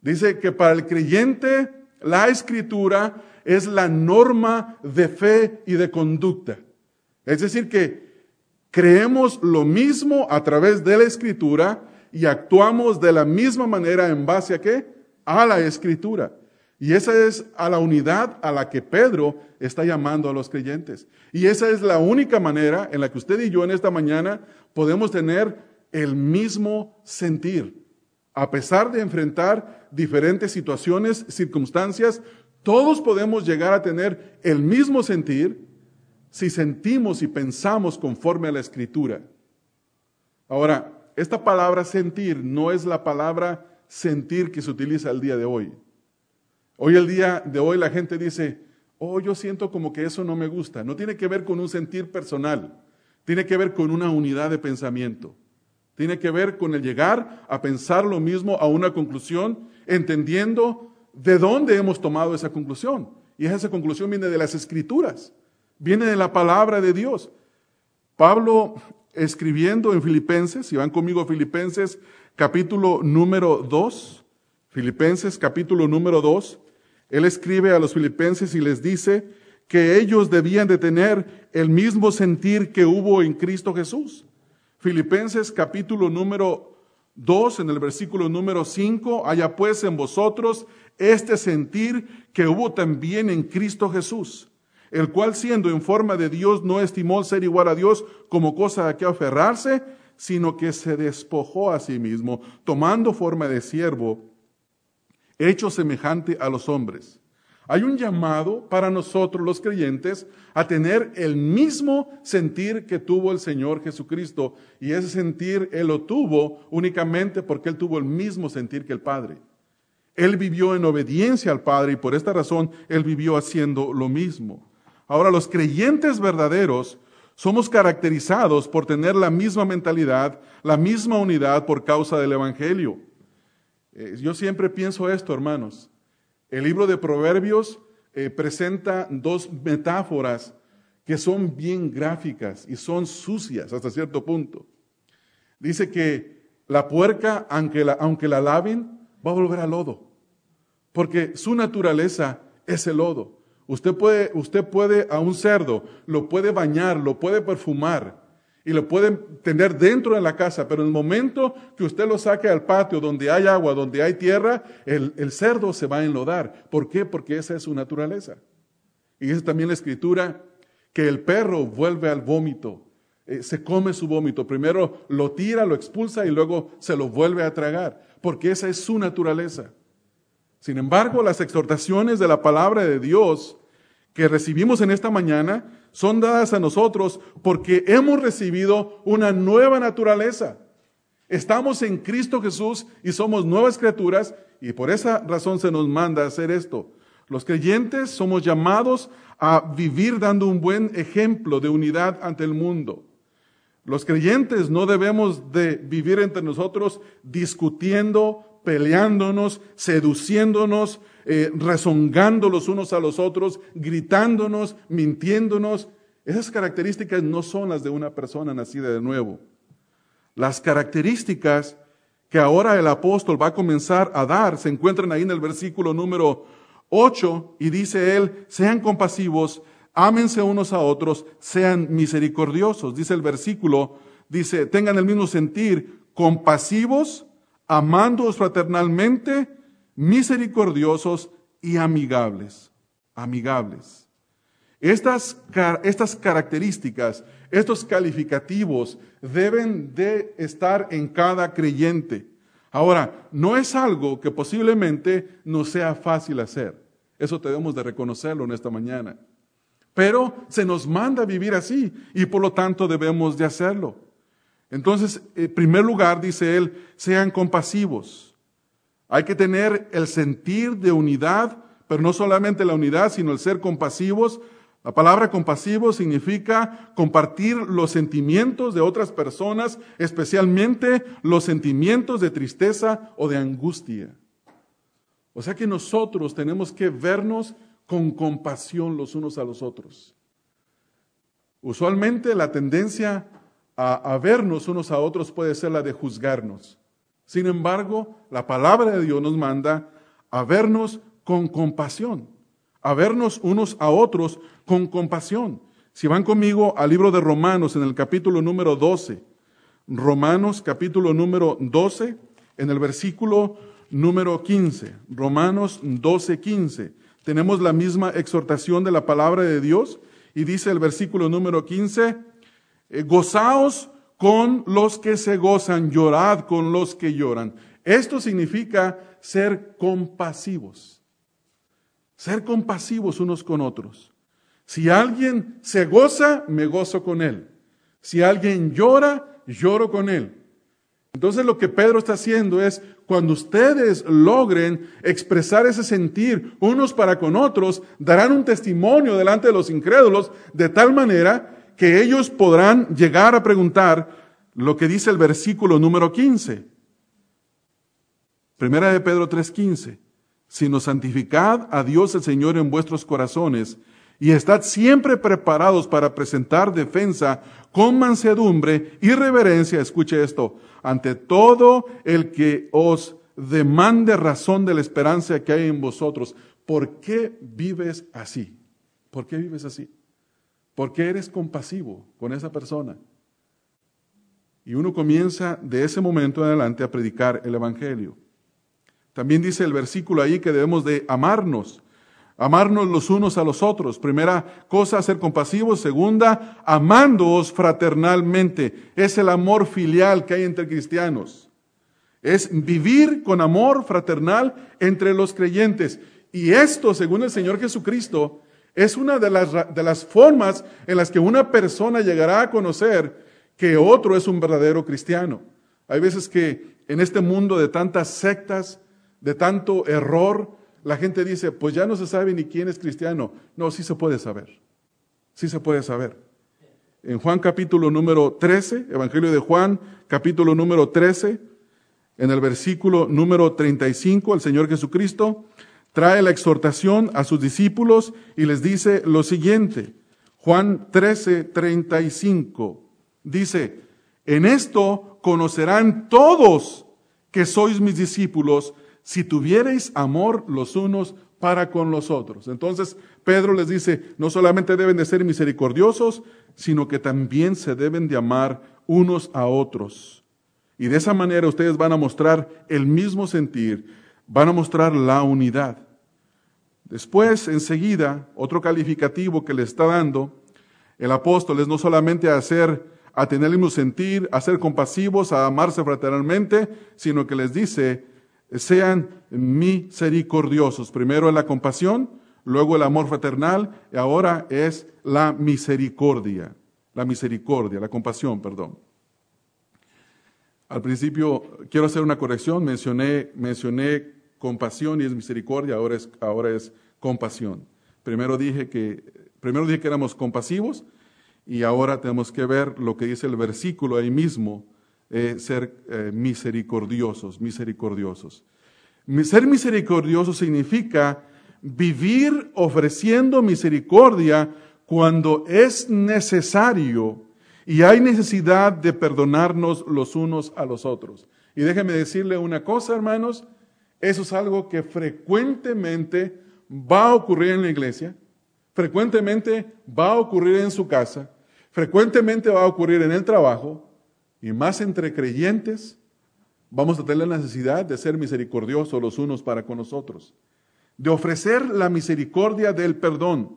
Dice que para el creyente la Escritura es la norma de fe y de conducta. Es decir, que creemos lo mismo a través de la Escritura y actuamos de la misma manera en base a ¿qué? A la Escritura. Y esa es a la unidad a la que Pedro está llamando a los creyentes. Y esa es la única manera en la que usted y yo en esta mañana podemos tener el mismo sentir. A pesar de enfrentar diferentes situaciones, circunstancias, todos podemos llegar a tener el mismo sentir si sentimos y pensamos conforme a la Escritura. Ahora, esta palabra sentir no es la palabra sentir que se utiliza el día de hoy. Hoy el día de hoy la gente dice, oh, yo siento como que eso no me gusta. No tiene que ver con un sentir personal, tiene que ver con una unidad de pensamiento. Tiene que ver con el llegar a pensar lo mismo a una conclusión, entendiendo de dónde hemos tomado esa conclusión. Y esa conclusión viene de las Escrituras. Viene de la palabra de Dios. Pablo, escribiendo en Filipenses, si van conmigo a Filipenses capítulo número dos, Filipenses capítulo número dos, él escribe a los filipenses y les dice que ellos debían de tener el mismo sentir que hubo en Cristo Jesús. Filipenses capítulo número dos, en el versículo número cinco, haya pues en vosotros este sentir que hubo también en Cristo Jesús, el cual siendo en forma de Dios no estimó ser igual a Dios como cosa a que aferrarse, sino que se despojó a sí mismo, tomando forma de siervo, hecho semejante a los hombres. Hay un llamado para nosotros los creyentes a tener el mismo sentir que tuvo el Señor Jesucristo, y ese sentir Él lo tuvo únicamente porque Él tuvo el mismo sentir que el Padre. Él vivió en obediencia al Padre y por esta razón Él vivió haciendo lo mismo. Ahora, los creyentes verdaderos somos caracterizados por tener la misma mentalidad, la misma unidad por causa del Evangelio. Eh, yo siempre pienso esto, hermanos. El libro de Proverbios eh, presenta dos metáforas que son bien gráficas y son sucias hasta cierto punto. Dice que la puerca, aunque la, aunque la laven, va a volver al lodo, porque su naturaleza es el lodo. Usted puede, usted puede a un cerdo, lo puede bañar, lo puede perfumar y lo puede tener dentro de la casa, pero en el momento que usted lo saque al patio donde hay agua, donde hay tierra, el, el cerdo se va a enlodar. ¿Por qué? Porque esa es su naturaleza. Y dice también la Escritura que el perro vuelve al vómito, eh, se come su vómito. Primero lo tira, lo expulsa y luego se lo vuelve a tragar, porque esa es su naturaleza. Sin embargo, las exhortaciones de la palabra de Dios que recibimos en esta mañana son dadas a nosotros porque hemos recibido una nueva naturaleza. Estamos en Cristo Jesús y somos nuevas criaturas, y por esa razón se nos manda a hacer esto. Los creyentes somos llamados a vivir dando un buen ejemplo de unidad ante el mundo. Los creyentes no debemos de vivir entre nosotros discutiendo, peleándonos, seduciéndonos, eh, rezongando los unos a los otros, gritándonos, mintiéndonos. Esas características no son las de una persona nacida de nuevo. Las características que ahora el apóstol va a comenzar a dar se encuentran ahí en el versículo número ocho, y dice él, sean compasivos, ámense unos a otros, sean misericordiosos. Dice el versículo, dice, tengan el mismo sentir, compasivos, amándoos fraternalmente, misericordiosos y amigables, amigables. Estas, estas características, estos calificativos deben de estar en cada creyente. Ahora, no es algo que posiblemente no sea fácil hacer. Eso debemos de reconocerlo en esta mañana. Pero se nos manda a vivir así y por lo tanto debemos de hacerlo. Entonces, en primer lugar, dice él, sean compasivos. Hay que tener el sentir de unidad, pero no solamente la unidad, sino el ser compasivos. La palabra compasivo significa compartir los sentimientos de otras personas, especialmente los sentimientos de tristeza o de angustia. O sea que nosotros tenemos que vernos con compasión los unos a los otros. Usualmente la tendencia a, a vernos unos a otros puede ser la de juzgarnos. Sin embargo, la palabra de Dios nos manda a vernos con compasión, a vernos unos a otros con compasión. Si van conmigo al libro de Romanos en el capítulo número doce, Romanos capítulo número doce, en el versículo número quince, Romanos doce, quince, tenemos la misma exhortación de la palabra de Dios y dice el versículo número quince, gozaos con los que se gozan, llorad con los que lloran. Esto significa ser compasivos. Ser compasivos unos con otros. Si alguien se goza, me gozo con él. Si alguien llora, lloro con él. Entonces lo que Pedro está haciendo es, cuando ustedes logren expresar ese sentir unos para con otros, darán un testimonio delante de los incrédulos, de tal manera que ellos podrán llegar a preguntar lo que dice el versículo número quince. Primera de Pedro tres, quince. Sino santificad a Dios el Señor en vuestros corazones y estad siempre preparados para presentar defensa con mansedumbre y reverencia, escuche esto, ante todo el que os demande razón de la esperanza que hay en vosotros. ¿Por qué vives así? ¿Por qué vives así? ¿Por qué eres compasivo con esa persona? Y uno comienza de ese momento en adelante a predicar el evangelio. También dice el versículo ahí que debemos de amarnos, amarnos los unos a los otros. Primera cosa, ser compasivos. Segunda, amándoos fraternalmente. Es el amor filial que hay entre cristianos. Es vivir con amor fraternal entre los creyentes. Y esto, según el Señor Jesucristo, es una de las, de las formas en las que una persona llegará a conocer que otro es un verdadero cristiano. Hay veces que en este mundo de tantas sectas, de tanto error, la gente dice, pues ya no se sabe ni quién es cristiano. No, sí se puede saber. Sí se puede saber. En Juan capítulo número trece, Evangelio de Juan, capítulo número trece, en el versículo número treinta y cinco, el Señor Jesucristo trae la exhortación a sus discípulos y les dice lo siguiente. Juan trece, treinta y cinco, dice, en esto conocerán todos que sois mis discípulos, si tuviereis amor los unos para con los otros. Entonces, Pedro les dice, no solamente deben de ser misericordiosos, sino que también se deben de amar unos a otros. Y de esa manera ustedes van a mostrar el mismo sentir, van a mostrar la unidad. Después, enseguida, otro calificativo que le está dando el apóstol es no solamente hacer, a tener el mismo sentir, a ser compasivos, a amarse fraternalmente, sino que les dice, sean misericordiosos. Primero es la compasión, luego el amor fraternal, y ahora es la misericordia. La misericordia, la compasión, perdón. Al principio, quiero hacer una corrección, mencioné, mencioné compasión y es misericordia, ahora es, ahora es compasión. Primero dije que, primero dije que éramos compasivos, y ahora tenemos que ver lo que dice el versículo ahí mismo, Eh, ser eh, misericordiosos, misericordiosos. Ser misericordioso significa vivir ofreciendo misericordia cuando es necesario y hay necesidad de perdonarnos los unos a los otros. Y déjenme decirle una cosa, hermanos, eso es algo que frecuentemente va a ocurrir en la iglesia, frecuentemente va a ocurrir en su casa, frecuentemente va a ocurrir en el trabajo, y más entre creyentes, vamos a tener la necesidad de ser misericordiosos los unos para con los otros, de ofrecer la misericordia del perdón.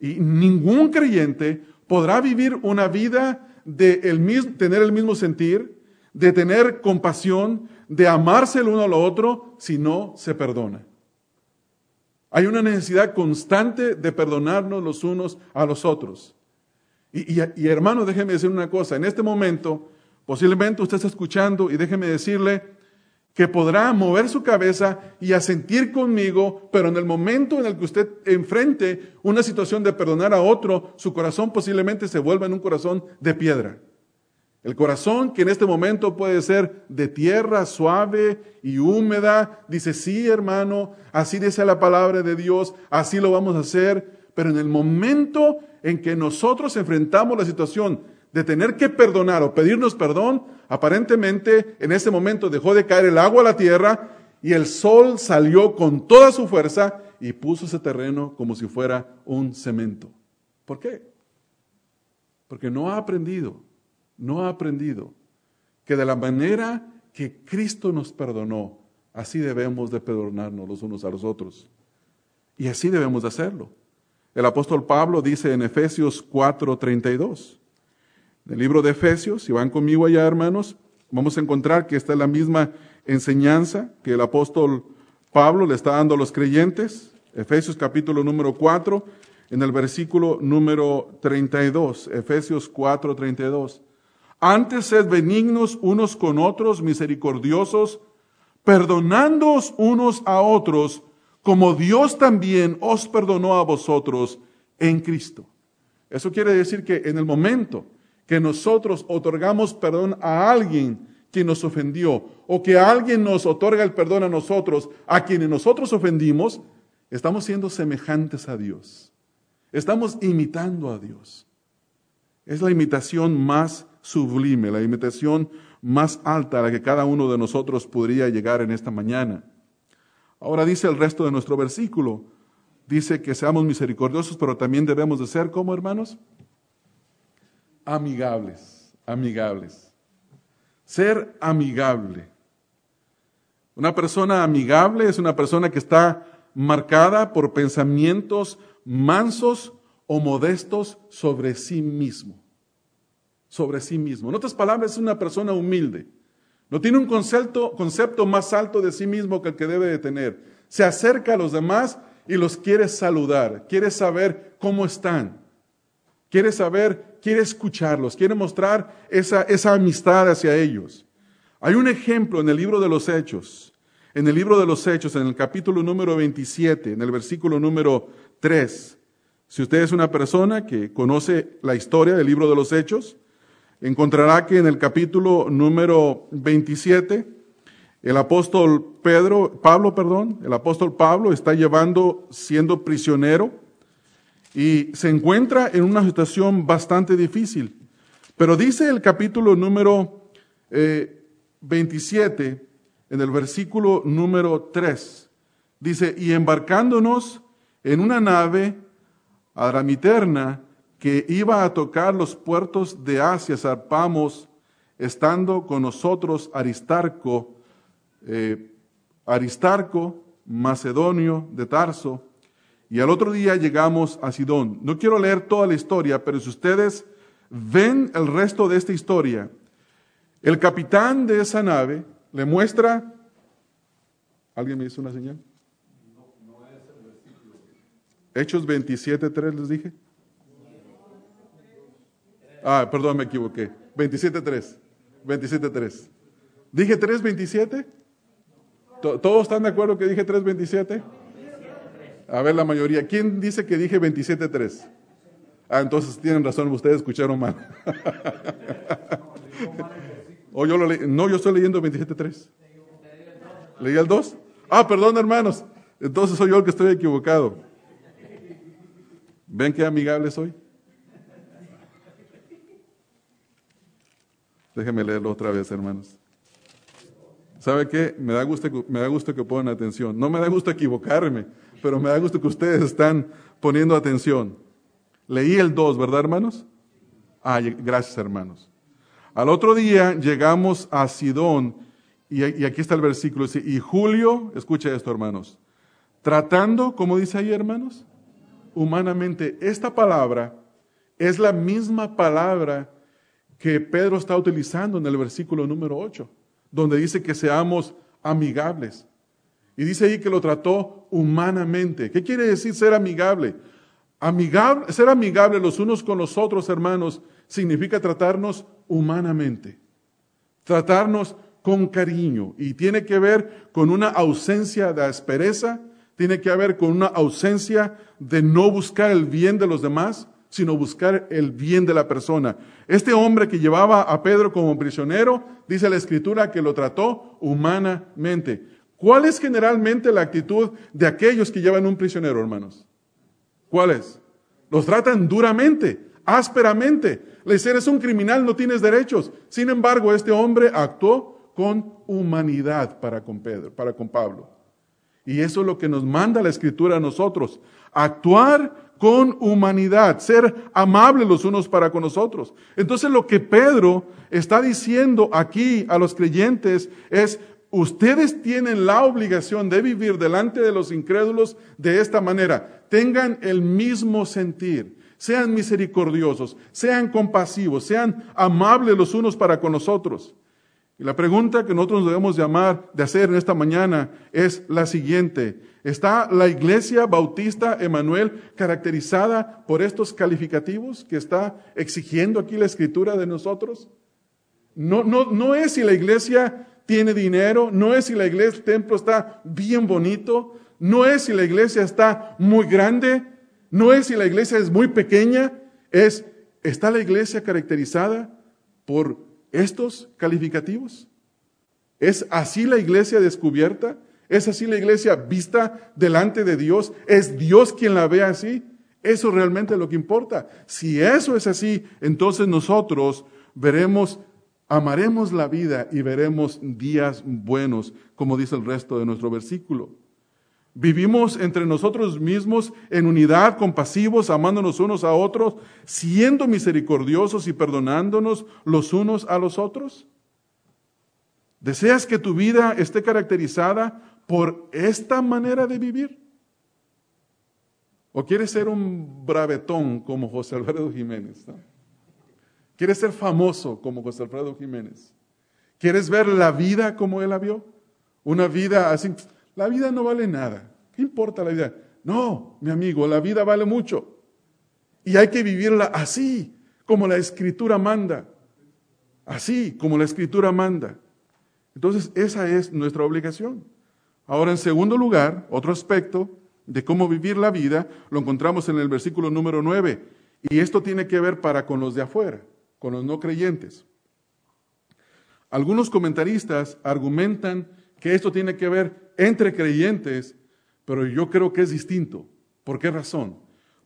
Y ningún creyente podrá vivir una vida de el mismo, tener el mismo sentir, de tener compasión, de amarse el uno al otro, si no se perdona. Hay una necesidad constante de perdonarnos los unos a los otros. Y, y, y hermano, déjeme decir una cosa, en este momento, posiblemente usted está escuchando y déjeme decirle que podrá mover su cabeza y asentir conmigo, pero en el momento en el que usted enfrente una situación de perdonar a otro, su corazón posiblemente se vuelva en un corazón de piedra. El corazón que en este momento puede ser de tierra suave y húmeda, dice, sí hermano, así dice la palabra de Dios, así lo vamos a hacer, pero en el momento en que nosotros enfrentamos la situación de tener que perdonar o pedirnos perdón, aparentemente en ese momento dejó de caer el agua a la tierra y el sol salió con toda su fuerza y puso ese terreno como si fuera un cemento. ¿Por qué? Porque no ha aprendido, no ha aprendido que de la manera que Cristo nos perdonó, así debemos de perdonarnos los unos a los otros. Y así debemos de hacerlo. El apóstol Pablo dice en Efesios cuatro treinta y dos, del libro de Efesios, si van conmigo allá, hermanos, vamos a encontrar que esta es la misma enseñanza que el apóstol Pablo le está dando a los creyentes. Efesios capítulo número cuatro, en el versículo número treinta y dos. Efesios cuatro treinta y dos. Antes sed benignos unos con otros, misericordiosos, perdonándoos unos a otros, como Dios también os perdonó a vosotros en Cristo. Eso quiere decir que en el momento que nosotros otorgamos perdón a alguien que nos ofendió, o que alguien nos otorga el perdón a nosotros, a quienes nosotros ofendimos, estamos siendo semejantes a Dios. Estamos imitando a Dios. Es la imitación más sublime, la imitación más alta a la que cada uno de nosotros podría llegar en esta mañana. Ahora dice el resto de nuestro versículo, dice que seamos misericordiosos, pero también debemos de ser, ¿cómo, hermanos? Amigables, amigables. Ser amigable. Una persona amigable es una persona que está marcada por pensamientos mansos o modestos sobre sí mismo. Sobre sí mismo. En otras palabras, es una persona humilde. No tiene un concepto, concepto más alto de sí mismo que el que debe de tener. Se acerca a los demás y los quiere saludar. Quiere saber cómo están. Quiere saber, quiere escucharlos, quiere mostrar esa, esa amistad hacia ellos. Hay un ejemplo en el libro de los Hechos, en el libro de los Hechos, en el capítulo número veintisiete, en el versículo número tres. Si usted es una persona que conoce la historia del libro de los Hechos, encontrará que en el capítulo número veintisiete, el apóstol Pedro, Pablo, perdón, el apóstol Pablo está llevando, siendo prisionero, y se encuentra en una situación bastante difícil. Pero dice el capítulo número eh, veintisiete, en el versículo número tres, dice, y embarcándonos en una nave adramiterna que iba a tocar los puertos de Asia, zarpamos, estando con nosotros Aristarco, eh, Aristarco, macedonio de Tarso, y al otro día llegamos a Sidón. No quiero leer toda la historia, pero si ustedes ven el resto de esta historia, el capitán de esa nave le muestra... ¿Alguien me hizo una señal? No, no es el versículo. Hechos veintisiete tres, les dije. Ah, perdón, me equivoqué. veintisiete tres. veintisiete tres. ¿Dije tres veintisiete? ¿Todos están de acuerdo que dije tres veintisiete? A ver la mayoría. ¿Quién dice que dije veintisiete tres? Ah, entonces tienen razón, ustedes escucharon mal. o yo lo le... No, yo estoy leyendo veintisiete tres. ¿Leí el dos? Ah, perdón, hermanos. Entonces soy yo el que estoy equivocado. ¿Ven qué amigable soy? Déjenme leerlo otra vez, hermanos. ¿Sabe qué? Me da gusto, me da gusto que pongan atención. No me da gusto equivocarme, pero me da gusto que ustedes están poniendo atención. Leí el dos, ¿verdad, hermanos? Ah, gracias, hermanos. Al otro día llegamos a Sidón, y, y aquí está el versículo, dice, y Julio, escucha esto, hermanos, tratando, como dice ahí, hermanos, humanamente. Esta palabra es la misma palabra que Pedro está utilizando en el versículo número ocho, donde dice que seamos amigables. Y dice ahí que lo trató humanamente. ¿Qué quiere decir ser amigable? Amigable, ser amigable los unos con los otros, hermanos, significa tratarnos humanamente. Tratarnos con cariño. Y tiene que ver con una ausencia de aspereza, tiene que ver con una ausencia de no buscar el bien de los demás, sino buscar el bien de la persona. Este hombre que llevaba a Pedro como prisionero, dice la Escritura que lo trató humanamente. ¿Cuál es generalmente la actitud de aquellos que llevan un prisionero, hermanos? ¿Cuál es? Los tratan duramente, ásperamente. Le dicen, eres un criminal, no tienes derechos. Sin embargo, este hombre actuó con humanidad para con Pedro, para con Pablo. Y eso es lo que nos manda la Escritura a nosotros. Actuar con humanidad, ser amables los unos para con los otros. Entonces, lo que Pedro está diciendo aquí a los creyentes es, ustedes tienen la obligación de vivir delante de los incrédulos de esta manera. Tengan el mismo sentir. Sean misericordiosos, sean compasivos, sean amables los unos para con los otros. Y la pregunta que nosotros nos debemos llamar, de hacer en esta mañana es la siguiente. ¿Está la Iglesia Bautista Emanuel caracterizada por estos calificativos que está exigiendo aquí la Escritura de nosotros? No, no, no es si la iglesia tiene dinero, no es si la iglesia, el templo está bien bonito, no es si la iglesia está muy grande, no es si la iglesia es muy pequeña, es, ¿está la iglesia caracterizada por estos calificativos? ¿Es así la iglesia descubierta? ¿Es así la iglesia vista delante de Dios? ¿Es Dios quien la ve así? Eso realmente es lo que importa. Si eso es así, entonces nosotros veremos, amaremos la vida y veremos días buenos, como dice el resto de nuestro versículo. Vivimos entre nosotros mismos en unidad, compasivos, amándonos unos a otros, siendo misericordiosos y perdonándonos los unos a los otros. ¿Deseas que tu vida esté caracterizada por esta manera de vivir? ¿O quieres ser un bravetón como José Alfredo Jiménez, no? ¿Quieres ser famoso como José Alfredo Jiménez? ¿Quieres ver la vida como él la vio? Una vida así, la vida no vale nada. ¿Qué importa la vida? No, mi amigo, la vida vale mucho. Y hay que vivirla así, como la Escritura manda. Así, como la Escritura manda. Entonces, esa es nuestra obligación. Ahora, en segundo lugar, otro aspecto de cómo vivir la vida, lo encontramos en el versículo número nueve. Y esto tiene que ver para con los de afuera, con los no creyentes. Algunos comentaristas argumentan que esto tiene que ver entre creyentes, pero yo creo que es distinto. ¿Por qué razón?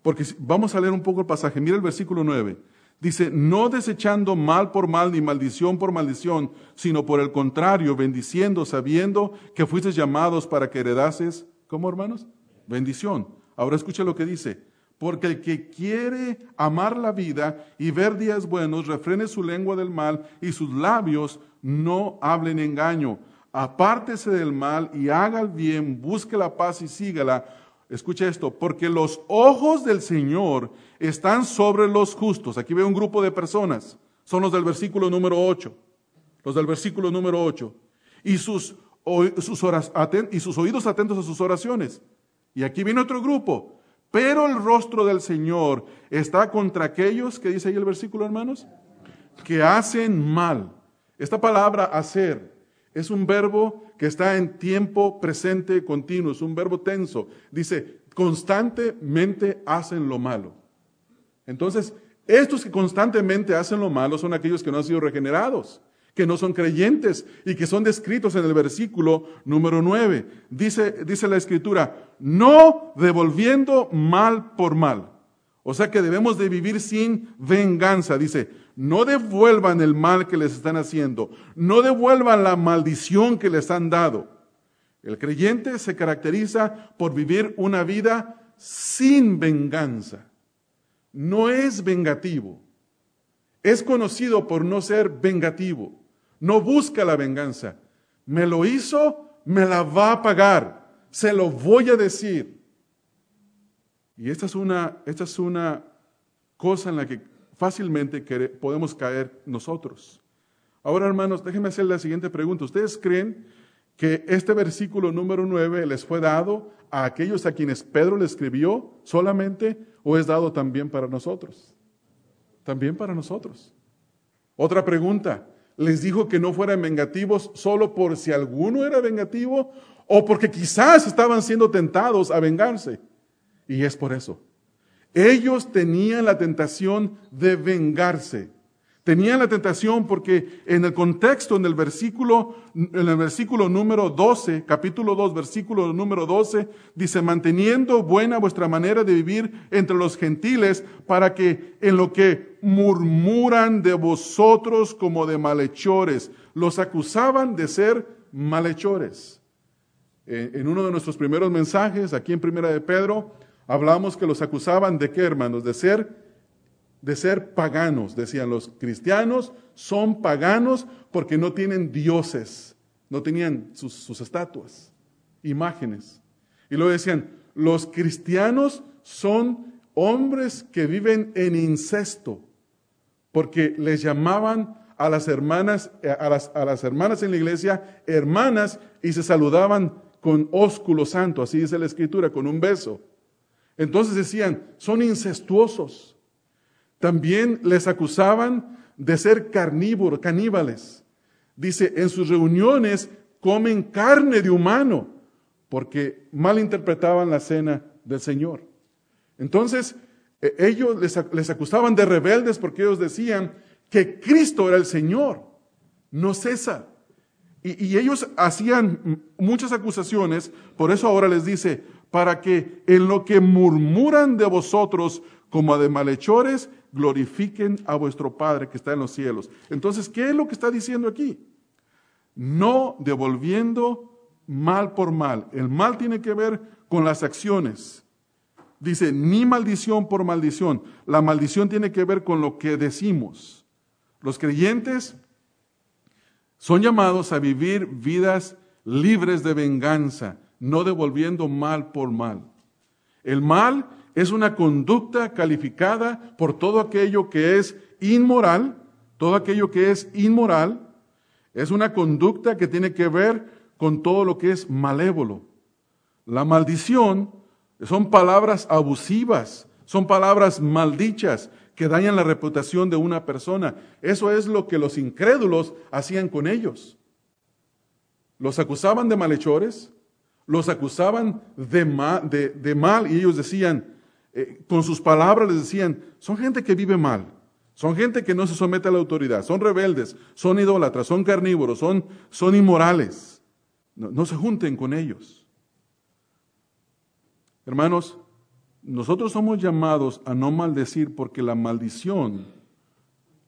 Porque vamos a leer un poco el pasaje. Mira el versículo nueve. Dice, no desechando mal por mal ni maldición por maldición, sino por el contrario, bendiciendo, sabiendo que fuiste llamados para que heredases, ¿cómo, hermanos? Bendición. Ahora escucha lo que dice. Porque el que quiere amar la vida y ver días buenos, refrene su lengua del mal y sus labios no hablen engaño. Apártese del mal y haga el bien, busque la paz y sígala. Escucha esto, porque los ojos del Señor están sobre los justos. Aquí veo un grupo de personas, son los del versículo número ocho, los del versículo número ocho, y sus, o, sus, oras, aten, y sus oídos atentos a sus oraciones. Y aquí viene otro grupo. Pero el rostro del Señor está contra aquellos, que dice ahí el versículo, hermanos, que hacen mal. Esta palabra hacer es un verbo que está en tiempo presente continuo, es un verbo tenso. Dice, constantemente hacen lo malo. Entonces, estos que constantemente hacen lo malo son aquellos que no han sido regenerados, que no son creyentes y que son descritos en el versículo número nueve. Dice, dice la Escritura, no devolviendo mal por mal. O sea que debemos de vivir sin venganza. Dice, no devuelvan el mal que les están haciendo. No devuelvan la maldición que les han dado. El creyente se caracteriza por vivir una vida sin venganza. No es vengativo. Es conocido por no ser vengativo. No busca la venganza. Me lo hizo, me la va a pagar. Se lo voy a decir. Y esta es una, esta es una cosa en la que fácilmente podemos caer nosotros. Ahora, hermanos, déjenme hacer la siguiente pregunta. ¿Ustedes creen que este versículo número nueve les fue dado a aquellos a quienes Pedro le escribió solamente, o es dado también para nosotros? También para nosotros. Otra pregunta. les dijo que no fueran vengativos solo por si alguno era vengativo o porque quizás estaban siendo tentados a vengarse. Y es por eso. Ellos tenían la tentación de vengarse. Tenían la tentación porque en el contexto, en el versículo, en el versículo número doce, capítulo dos, versículo número doce, dice, manteniendo buena vuestra manera de vivir entre los gentiles, para que en lo que murmuran de vosotros como de malhechores, los acusaban de ser malhechores. En uno de nuestros primeros mensajes, aquí en Primera de Pedro, hablamos que los acusaban de qué, hermanos, de ser de ser paganos. Decían, los cristianos son paganos porque no tienen dioses, no tenían sus, sus estatuas, imágenes. Y luego decían, los cristianos son hombres que viven en incesto, porque les llamaban a las hermanas, a las, a las hermanas en la iglesia, hermanas, y se saludaban con ósculo santo, así dice la Escritura, con un beso. Entonces decían, son incestuosos. También les acusaban de ser carnívoros, caníbales. Dice, en sus reuniones comen carne de humano, porque malinterpretaban la cena del Señor. Entonces, ellos les, les acusaban de rebeldes porque ellos decían que Cristo era el Señor, no César. Y, y ellos hacían muchas acusaciones, por eso ahora les dice, para que en lo que murmuran de vosotros como de malhechores, glorifiquen a vuestro Padre que está en los cielos. Entonces, ¿qué es lo que está diciendo aquí? No devolviendo mal por mal. El mal tiene que ver con las acciones. Dice, ni maldición por maldición. La maldición tiene que ver con lo que decimos. Los creyentes son llamados a vivir vidas libres de venganza, no devolviendo mal por mal. El mal es una conducta calificada por todo aquello que es inmoral, todo aquello que es inmoral, es una conducta que tiene que ver con todo lo que es malévolo. La maldición son palabras abusivas, son palabras maldichas que dañan la reputación de una persona. Eso es lo que los incrédulos hacían con ellos. Los acusaban de malhechores, los acusaban de mal, de, de mal y ellos decían, Eh, con sus palabras les decían, son gente que vive mal, son gente que no se somete a la autoridad, son rebeldes, son idólatras, son carnívoros, son, son inmorales. No, no se junten con ellos. Hermanos, nosotros somos llamados a no maldecir porque la maldición,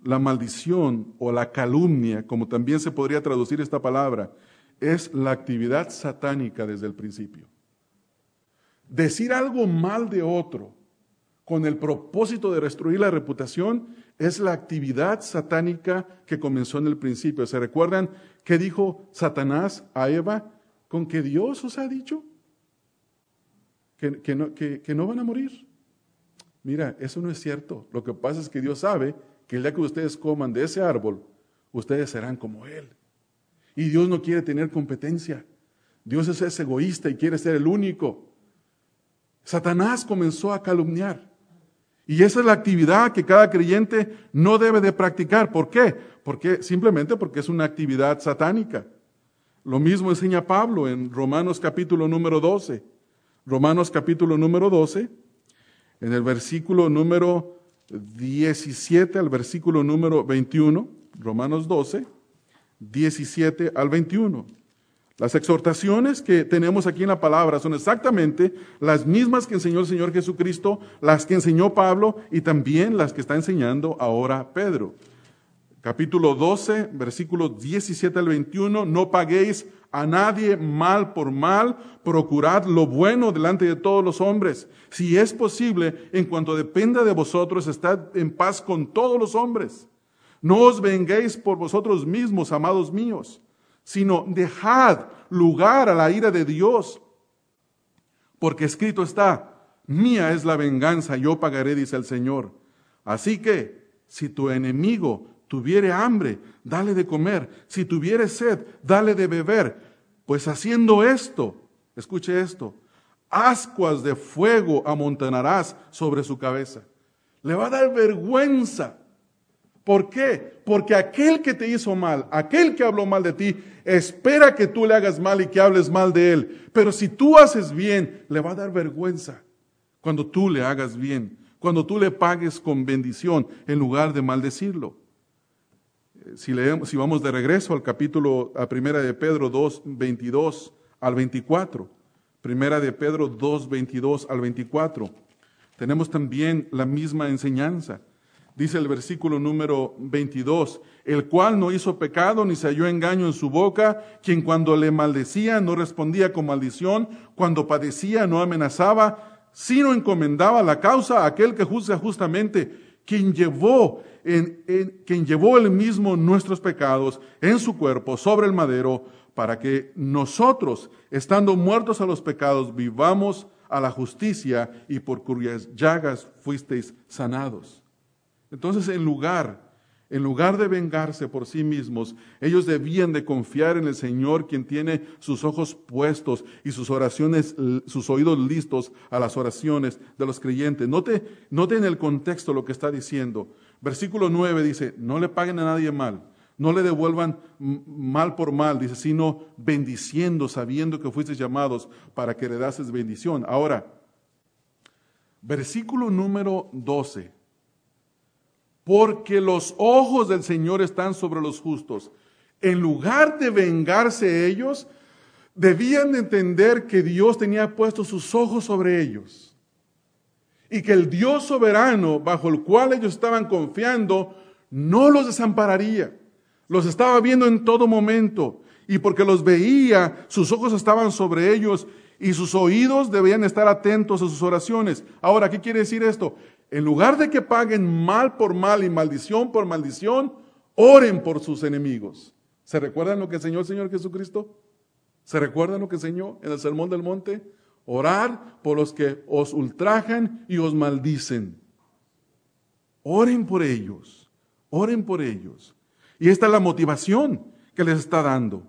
la maldición o la calumnia, como también se podría traducir esta palabra, es la actividad satánica desde el principio. Decir algo mal de otro con el propósito de destruir la reputación es la actividad satánica que comenzó en el principio. ¿Se recuerdan qué dijo Satanás a Eva? Con que Dios os ha dicho que, que, no, que, que no van a morir. Mira, eso no es cierto. Lo que pasa es que Dios sabe que el día que ustedes coman de ese árbol, ustedes serán como Él. Y Dios no quiere tener competencia. Dios es egoísta y quiere ser el único. Satanás comenzó a calumniar. Y esa es la actividad que cada creyente no debe de practicar. ¿Por qué? Porque, simplemente porque es una actividad satánica. Lo mismo enseña Pablo en Romanos capítulo número doce. Romanos capítulo número doce, en el versículo número diecisiete al versículo número veintiuno. Romanos doce, diecisiete al veintiuno. Las exhortaciones que tenemos aquí en la palabra son exactamente las mismas que enseñó el Señor Jesucristo, las que enseñó Pablo y también las que está enseñando ahora Pedro. Capítulo doce, versículos diecisiete al veintiuno, no paguéis a nadie mal por mal, procurad lo bueno delante de todos los hombres. Si es posible, en cuanto dependa de vosotros, estad en paz con todos los hombres. No os venguéis por vosotros mismos, amados míos, sino dejad lugar a la ira de Dios, porque escrito está, mía es la venganza, yo pagaré, dice el Señor. Así que, si tu enemigo tuviere hambre, dale de comer, si tuviere sed, dale de beber, pues haciendo esto, escuche esto, ascuas de fuego amontonarás sobre su cabeza. Le va a dar vergüenza ¿Por qué? Porque aquel que te hizo mal, aquel que habló mal de ti, espera que tú le hagas mal y que hables mal de él. Pero si tú haces bien, le va a dar vergüenza cuando tú le hagas bien, cuando tú le pagues con bendición en lugar de maldecirlo. Si leemos, si vamos de regreso al capítulo, a Primera de Pedro dos, veintidós al veinticuatro. Primera de Pedro dos, veintidós al veinticuatro. Tenemos también la misma enseñanza. Dice el versículo número veintidós, el cual no hizo pecado ni se halló engaño en su boca, quien cuando le maldecía no respondía con maldición, cuando padecía no amenazaba, sino encomendaba la causa a aquel que juzga justamente, quien llevó, en, en, quien llevó él mismo nuestros pecados en su cuerpo sobre el madero, para que nosotros, estando muertos a los pecados, vivamos a la justicia y por cuyas llagas fuisteis sanados. Entonces, en lugar, en lugar de vengarse por sí mismos, ellos debían de confiar en el Señor, quien tiene sus ojos puestos y sus oraciones, sus oídos listos a las oraciones de los creyentes. Note, note en el contexto lo que está diciendo. Versículo nueve dice, no le paguen a nadie mal, no le devuelvan mal por mal, dice, sino bendiciendo, sabiendo que fuisteis llamados para que heredases bendición. Ahora, versículo número doce. Porque los ojos del Señor están sobre los justos. En lugar de vengarse ellos, debían de entender que Dios tenía puesto sus ojos sobre ellos. Y que el Dios soberano bajo el cual ellos estaban confiando, no los desampararía. Los estaba viendo en todo momento. Y porque los veía, sus ojos estaban sobre ellos y sus oídos debían estar atentos a sus oraciones. Ahora, ¿qué quiere decir esto? En lugar de que paguen mal por mal y maldición por maldición, oren por sus enemigos. ¿Se recuerdan lo que enseñó el Señor Jesucristo? ¿Se recuerdan lo que enseñó en el Sermón del Monte? Orar por los que os ultrajan y os maldicen. Oren por ellos, oren por ellos. Y esta es la motivación que les está dando.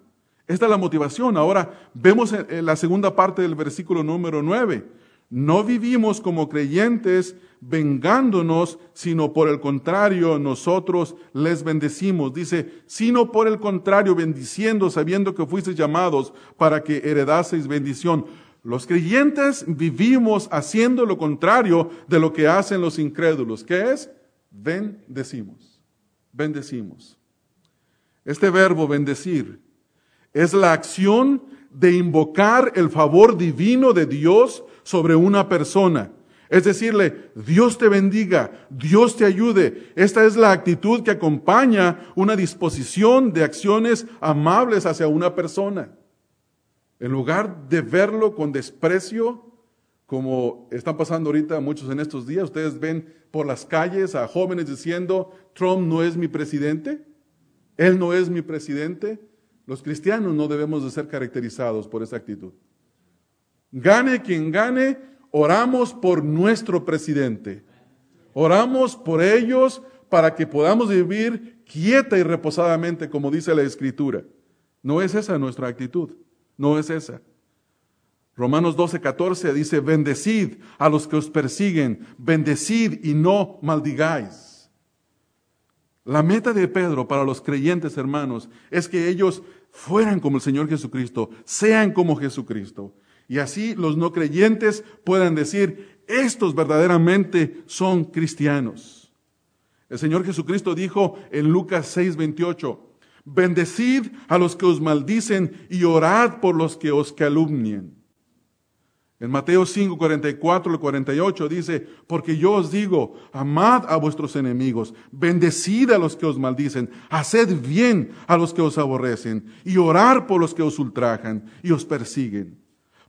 Esta es la motivación. Ahora vemos en la segunda parte del versículo número nueve. No vivimos como creyentes vengándonos, sino por el contrario, nosotros les bendecimos. Dice, sino por el contrario, bendiciendo, sabiendo que fuisteis llamados para que heredaseis bendición. Los creyentes vivimos haciendo lo contrario de lo que hacen los incrédulos. ¿Qué es? Bendecimos. Bendecimos. Este verbo, bendecir, es la acción de invocar el favor divino de Dios sobre una persona. Es decirle, Dios te bendiga, Dios te ayude. Esta es la actitud que acompaña una disposición de acciones amables hacia una persona. En lugar de verlo con desprecio, como están pasando ahorita muchos en estos días, ustedes ven por las calles a jóvenes diciendo, Trump no es mi presidente, él no es mi presidente. Los cristianos no debemos de ser caracterizados por esa actitud. Gane quien gane, oramos por nuestro presidente. Oramos por ellos para que podamos vivir quieta y reposadamente, como dice la Escritura. No es esa nuestra actitud, no es esa. Romanos doce, catorce dice, bendecid a los que os persiguen, bendecid y no maldigáis. La meta de Pedro para los creyentes, hermanos, es que ellos fueran como el Señor Jesucristo, sean como Jesucristo. Y así los no creyentes puedan decir, estos verdaderamente son cristianos. El Señor Jesucristo dijo en Lucas seis, veintiocho, bendecid a los que os maldicen y orad por los que os calumnien. En Mateo cinco, cuarenta y cuatro al cuarenta y ocho dice, porque yo os digo, amad a vuestros enemigos, bendecid a los que os maldicen, haced bien a los que os aborrecen y orad por los que os ultrajan y os persiguen.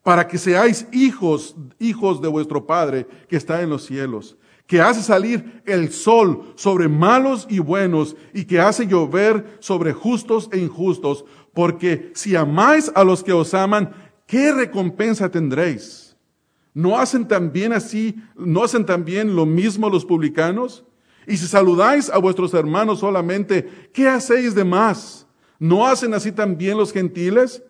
Para que seáis hijos, hijos de vuestro Padre que está en los cielos, que hace salir el sol sobre malos y buenos, y que hace llover sobre justos e injustos, porque si amáis a los que os aman, ¿qué recompensa tendréis? ¿No hacen también así, no hacen también lo mismo los publicanos? Y si saludáis a vuestros hermanos solamente, ¿qué hacéis de más? ¿No hacen así también los gentiles?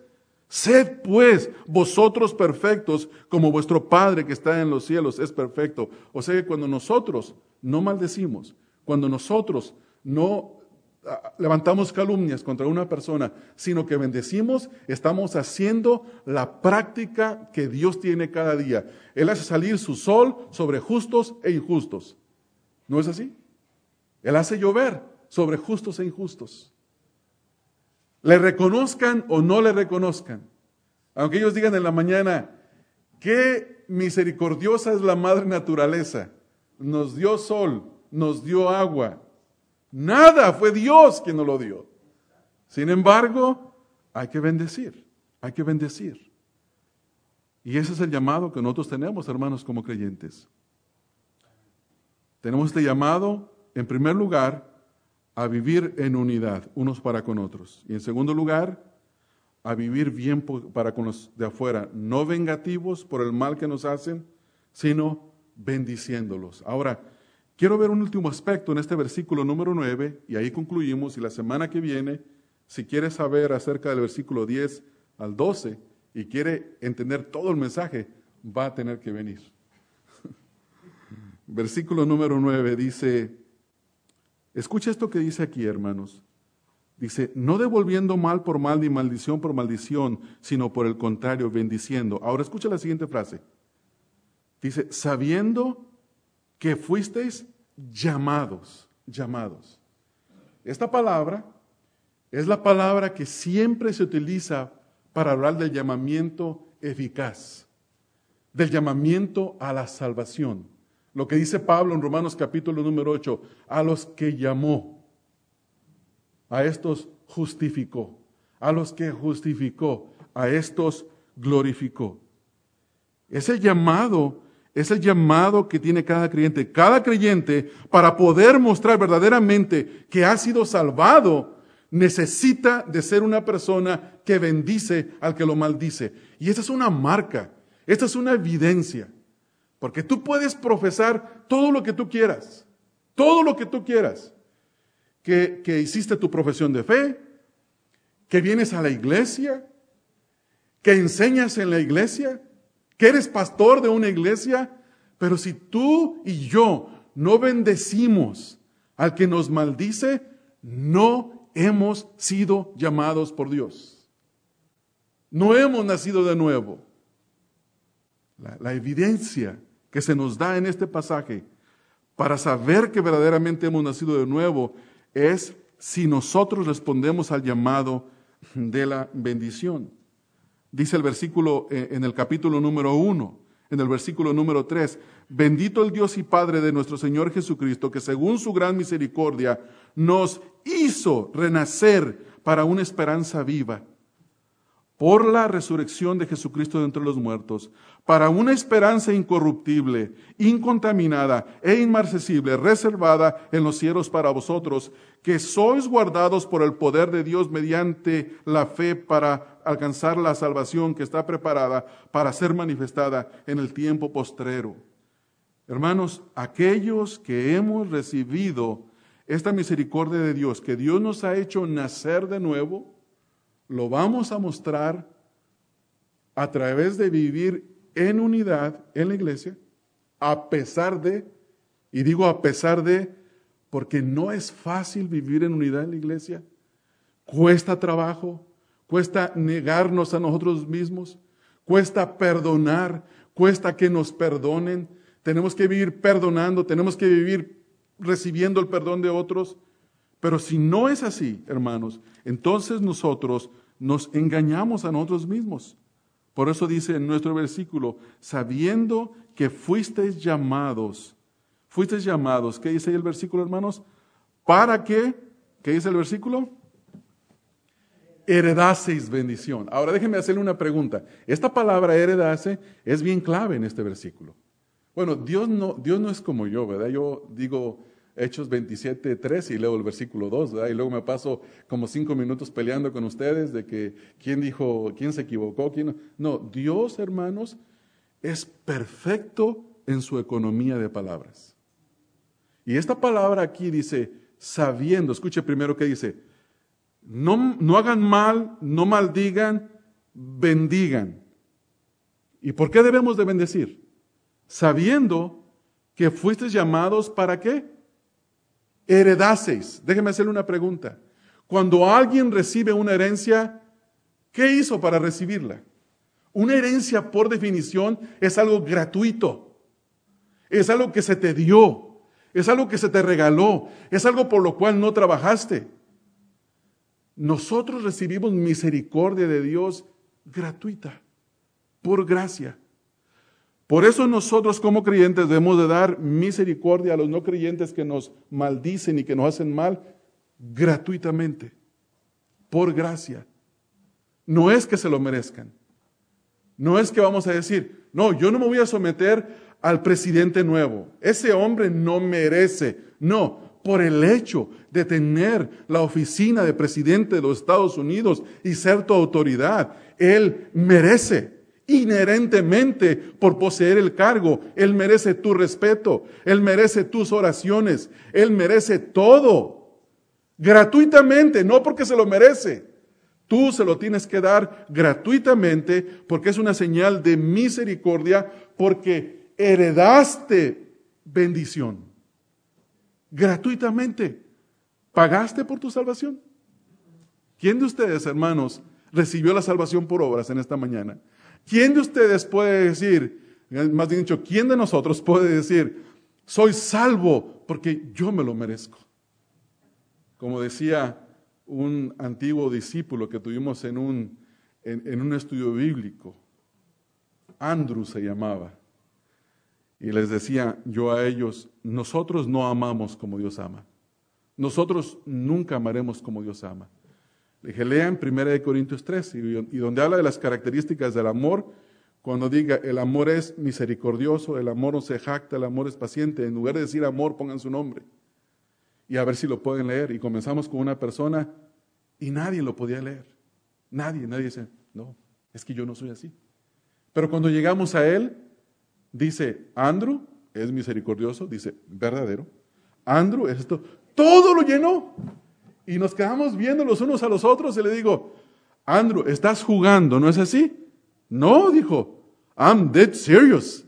Sed pues vosotros perfectos como vuestro Padre que está en los cielos es perfecto. O sea que cuando nosotros no maldecimos, cuando nosotros no levantamos calumnias contra una persona, sino que bendecimos, estamos haciendo la práctica que Dios tiene cada día. Él hace salir su sol sobre justos e injustos. ¿No es así? Él hace llover sobre justos e injustos. Le reconozcan o no le reconozcan. Aunque ellos digan en la mañana, qué misericordiosa es la madre naturaleza. Nos dio sol, nos dio agua. Nada, fue Dios quien nos lo dio. Sin embargo, hay que bendecir, hay que bendecir. Y ese es el llamado que nosotros tenemos, hermanos, como creyentes. Tenemos este llamado, en primer lugar, a vivir en unidad, unos para con otros. Y en segundo lugar, a vivir bien para con los de afuera, no vengativos por el mal que nos hacen, sino bendiciéndolos. Ahora, quiero ver un último aspecto en este versículo número nueve, y ahí concluimos, y la semana que viene, si quiere saber acerca del versículo diez al doce, y quiere entender todo el mensaje, va a tener que venir. Versículo número nueve dice, escucha esto que dice aquí, hermanos. Dice, no devolviendo mal por mal ni maldición por maldición, sino por el contrario, bendiciendo. Ahora escucha la siguiente frase. Dice, sabiendo que fuisteis llamados, llamados. Esta palabra es la palabra que siempre se utiliza para hablar del llamamiento eficaz, del llamamiento a la salvación. Lo que dice Pablo en Romanos capítulo número ocho, a los que llamó. A estos justificó, a los que justificó, a estos glorificó. Ese llamado, es el llamado que tiene cada creyente. Cada creyente, para poder mostrar verdaderamente que ha sido salvado, necesita de ser una persona que bendice al que lo maldice. Y esta es una marca, esta es una evidencia. Porque tú puedes profesar todo lo que tú quieras, todo lo que tú quieras. Que, que hiciste tu profesión de fe, que vienes a la iglesia, que enseñas en la iglesia, que eres pastor de una iglesia, pero si tú y yo no bendecimos al que nos maldice, no hemos sido llamados por Dios. No hemos nacido de nuevo. La, la evidencia que se nos da en este pasaje para saber que verdaderamente hemos nacido de nuevo es si nosotros respondemos al llamado de la bendición. Dice el versículo en el capítulo número uno, en el versículo número tres, bendito el Dios y Padre de nuestro Señor Jesucristo, que según su gran misericordia nos hizo renacer para una esperanza viva por la resurrección de Jesucristo de entre los muertos, para una esperanza incorruptible, incontaminada e inmarcesible, reservada en los cielos para vosotros, que sois guardados por el poder de Dios mediante la fe para alcanzar la salvación que está preparada para ser manifestada en el tiempo postrero. Hermanos, aquellos que hemos recibido esta misericordia de Dios, que Dios nos ha hecho nacer de nuevo, lo vamos a mostrar a través de vivir en unidad en la iglesia, a pesar de, y digo a pesar de, porque no es fácil vivir en unidad en la iglesia. Cuesta trabajo, cuesta negarnos a nosotros mismos, cuesta perdonar, cuesta que nos perdonen. Tenemos que vivir perdonando, tenemos que vivir recibiendo el perdón de otros. Pero si no es así, hermanos, entonces nosotros nos engañamos a nosotros mismos. Por eso dice en nuestro versículo, sabiendo que fuisteis llamados, fuisteis llamados, ¿qué dice ahí el versículo, hermanos? Para que, ¿qué dice el versículo? Heredaseis bendición. Ahora déjenme hacerle una pregunta. Esta palabra heredase es bien clave en este versículo. Bueno, Dios no, Dios no es como yo, ¿verdad? Yo digo Hechos veintisiete, tres y leo el versículo dos, ¿verdad? Y luego me paso como cinco minutos peleando con ustedes de que quién dijo, quién se equivocó, quién no. No, Dios, hermanos, es perfecto en su economía de palabras. Y esta palabra aquí dice, sabiendo, escuche primero que dice, no, no hagan mal, no maldigan, bendigan. ¿Y por qué debemos de bendecir? Sabiendo que fuisteis llamados, ¿para qué? heredaseis. Déjeme hacerle una pregunta. Cuando alguien recibe una herencia, ¿qué hizo para recibirla? Una herencia, por definición, es algo gratuito. Es algo que se te dio. Es algo que se te regaló. Es algo por lo cual no trabajaste. Nosotros recibimos misericordia de Dios gratuita, por gracia. Por eso nosotros como creyentes debemos de dar misericordia a los no creyentes que nos maldicen y que nos hacen mal gratuitamente, por gracia. No es que se lo merezcan. No es que vamos a decir, no, yo no me voy a someter al presidente nuevo. Ese hombre no merece. No, por el hecho de tener la oficina de presidente de los Estados Unidos y ser tu autoridad, él merece. Inherentemente, por poseer el cargo, él merece tu respeto, él merece tus oraciones, él merece todo, gratuitamente, no porque se lo merece. Tú se lo tienes que dar gratuitamente, porque es una señal de misericordia, porque heredaste bendición, gratuitamente. ¿Pagaste por tu salvación? ¿Quién de ustedes, hermanos, recibió la salvación por obras en esta mañana? ¿Quién de ustedes puede decir, más bien dicho, quién de nosotros puede decir, soy salvo porque yo me lo merezco? Como decía un antiguo discípulo que tuvimos en un, en, en un estudio bíblico, Andrew se llamaba, y les decía yo a ellos, nosotros no amamos como Dios ama. Nosotros nunca amaremos como Dios ama. Lean Primera de Corintios tres, y donde habla de las características del amor, cuando diga el amor es misericordioso, el amor no se jacta, el amor es paciente, en lugar de decir amor, pongan su nombre. Y a ver si lo pueden leer. Y comenzamos con una persona y nadie lo podía leer. Nadie, nadie dice, no, es que yo no soy así. Pero cuando llegamos a él, dice, Andrew es misericordioso, dice, verdadero. Andrew es esto, todo lo llenó. Y nos quedamos viendo los unos a los otros y le digo, Andrew, estás jugando, ¿no es así? No, dijo, I'm dead serious.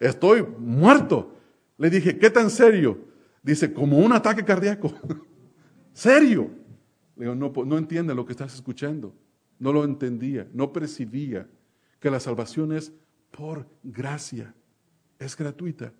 Estoy muerto. Le dije, ¿qué tan serio? Dice, como un ataque cardíaco. ¿Serio? Le digo, no, no entiende lo que estás escuchando. No lo entendía, no percibía que la salvación es por gracia. Es gratuita.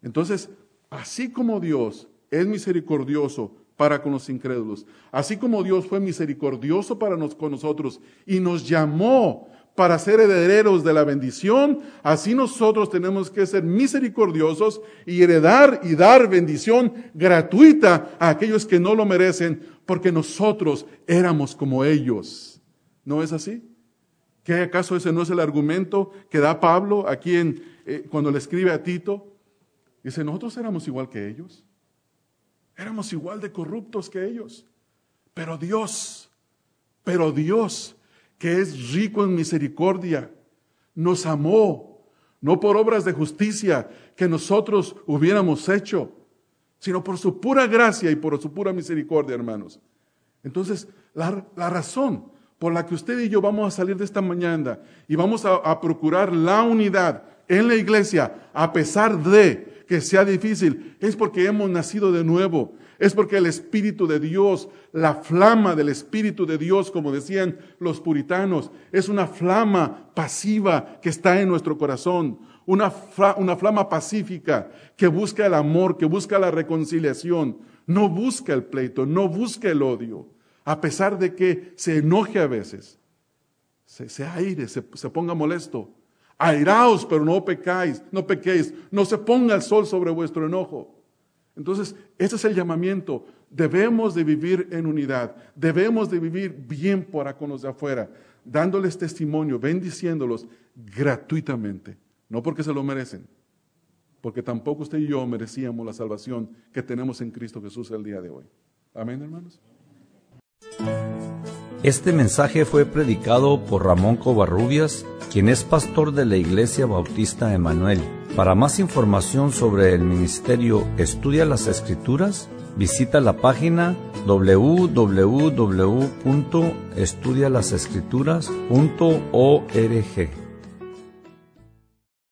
Entonces, así como Dios es misericordioso para con los incrédulos, así como Dios fue misericordioso para nos, con nosotros y nos llamó para ser herederos de la bendición, así nosotros tenemos que ser misericordiosos y heredar y dar bendición gratuita a aquellos que no lo merecen, porque nosotros éramos como ellos. ¿No es así? ¿Qué acaso ese no es el argumento que da Pablo aquí en, eh, cuando le escribe a Tito? Dice, nosotros éramos igual que ellos. Éramos igual de corruptos que ellos. Pero Dios, pero Dios, que es rico en misericordia, nos amó, no por obras de justicia que nosotros hubiéramos hecho, sino por su pura gracia y por su pura misericordia, hermanos. Entonces, la, la razón por la que usted y yo vamos a salir de esta mañana y vamos a, a procurar la unidad en la iglesia, a pesar de que sea difícil, es porque hemos nacido de nuevo, es porque el Espíritu de Dios, la flama del Espíritu de Dios, como decían los puritanos, es una flama pasiva que está en nuestro corazón, una, fla- una flama pacífica que busca el amor, que busca la reconciliación, no busca el pleito, no busca el odio, a pesar de que se enoje a veces, se, se aire, se, se ponga molesto. Airaos, pero no pecáis, no pequéis, no se ponga el sol sobre vuestro enojo. Entonces, ese es el llamamiento. Debemos de vivir en unidad, debemos de vivir bien para con los de afuera, dándoles testimonio, bendiciéndolos gratuitamente, no porque se lo merecen, porque tampoco usted y yo merecíamos la salvación que tenemos en Cristo Jesús el día de hoy. Amén, hermanos. Este mensaje fue predicado por Ramón Covarrubias, quien es pastor de la Iglesia Bautista Emanuel. Para más información sobre el ministerio Estudia las Escrituras, visita la página doble u doble u doble u punto estudia las escrituras punto org.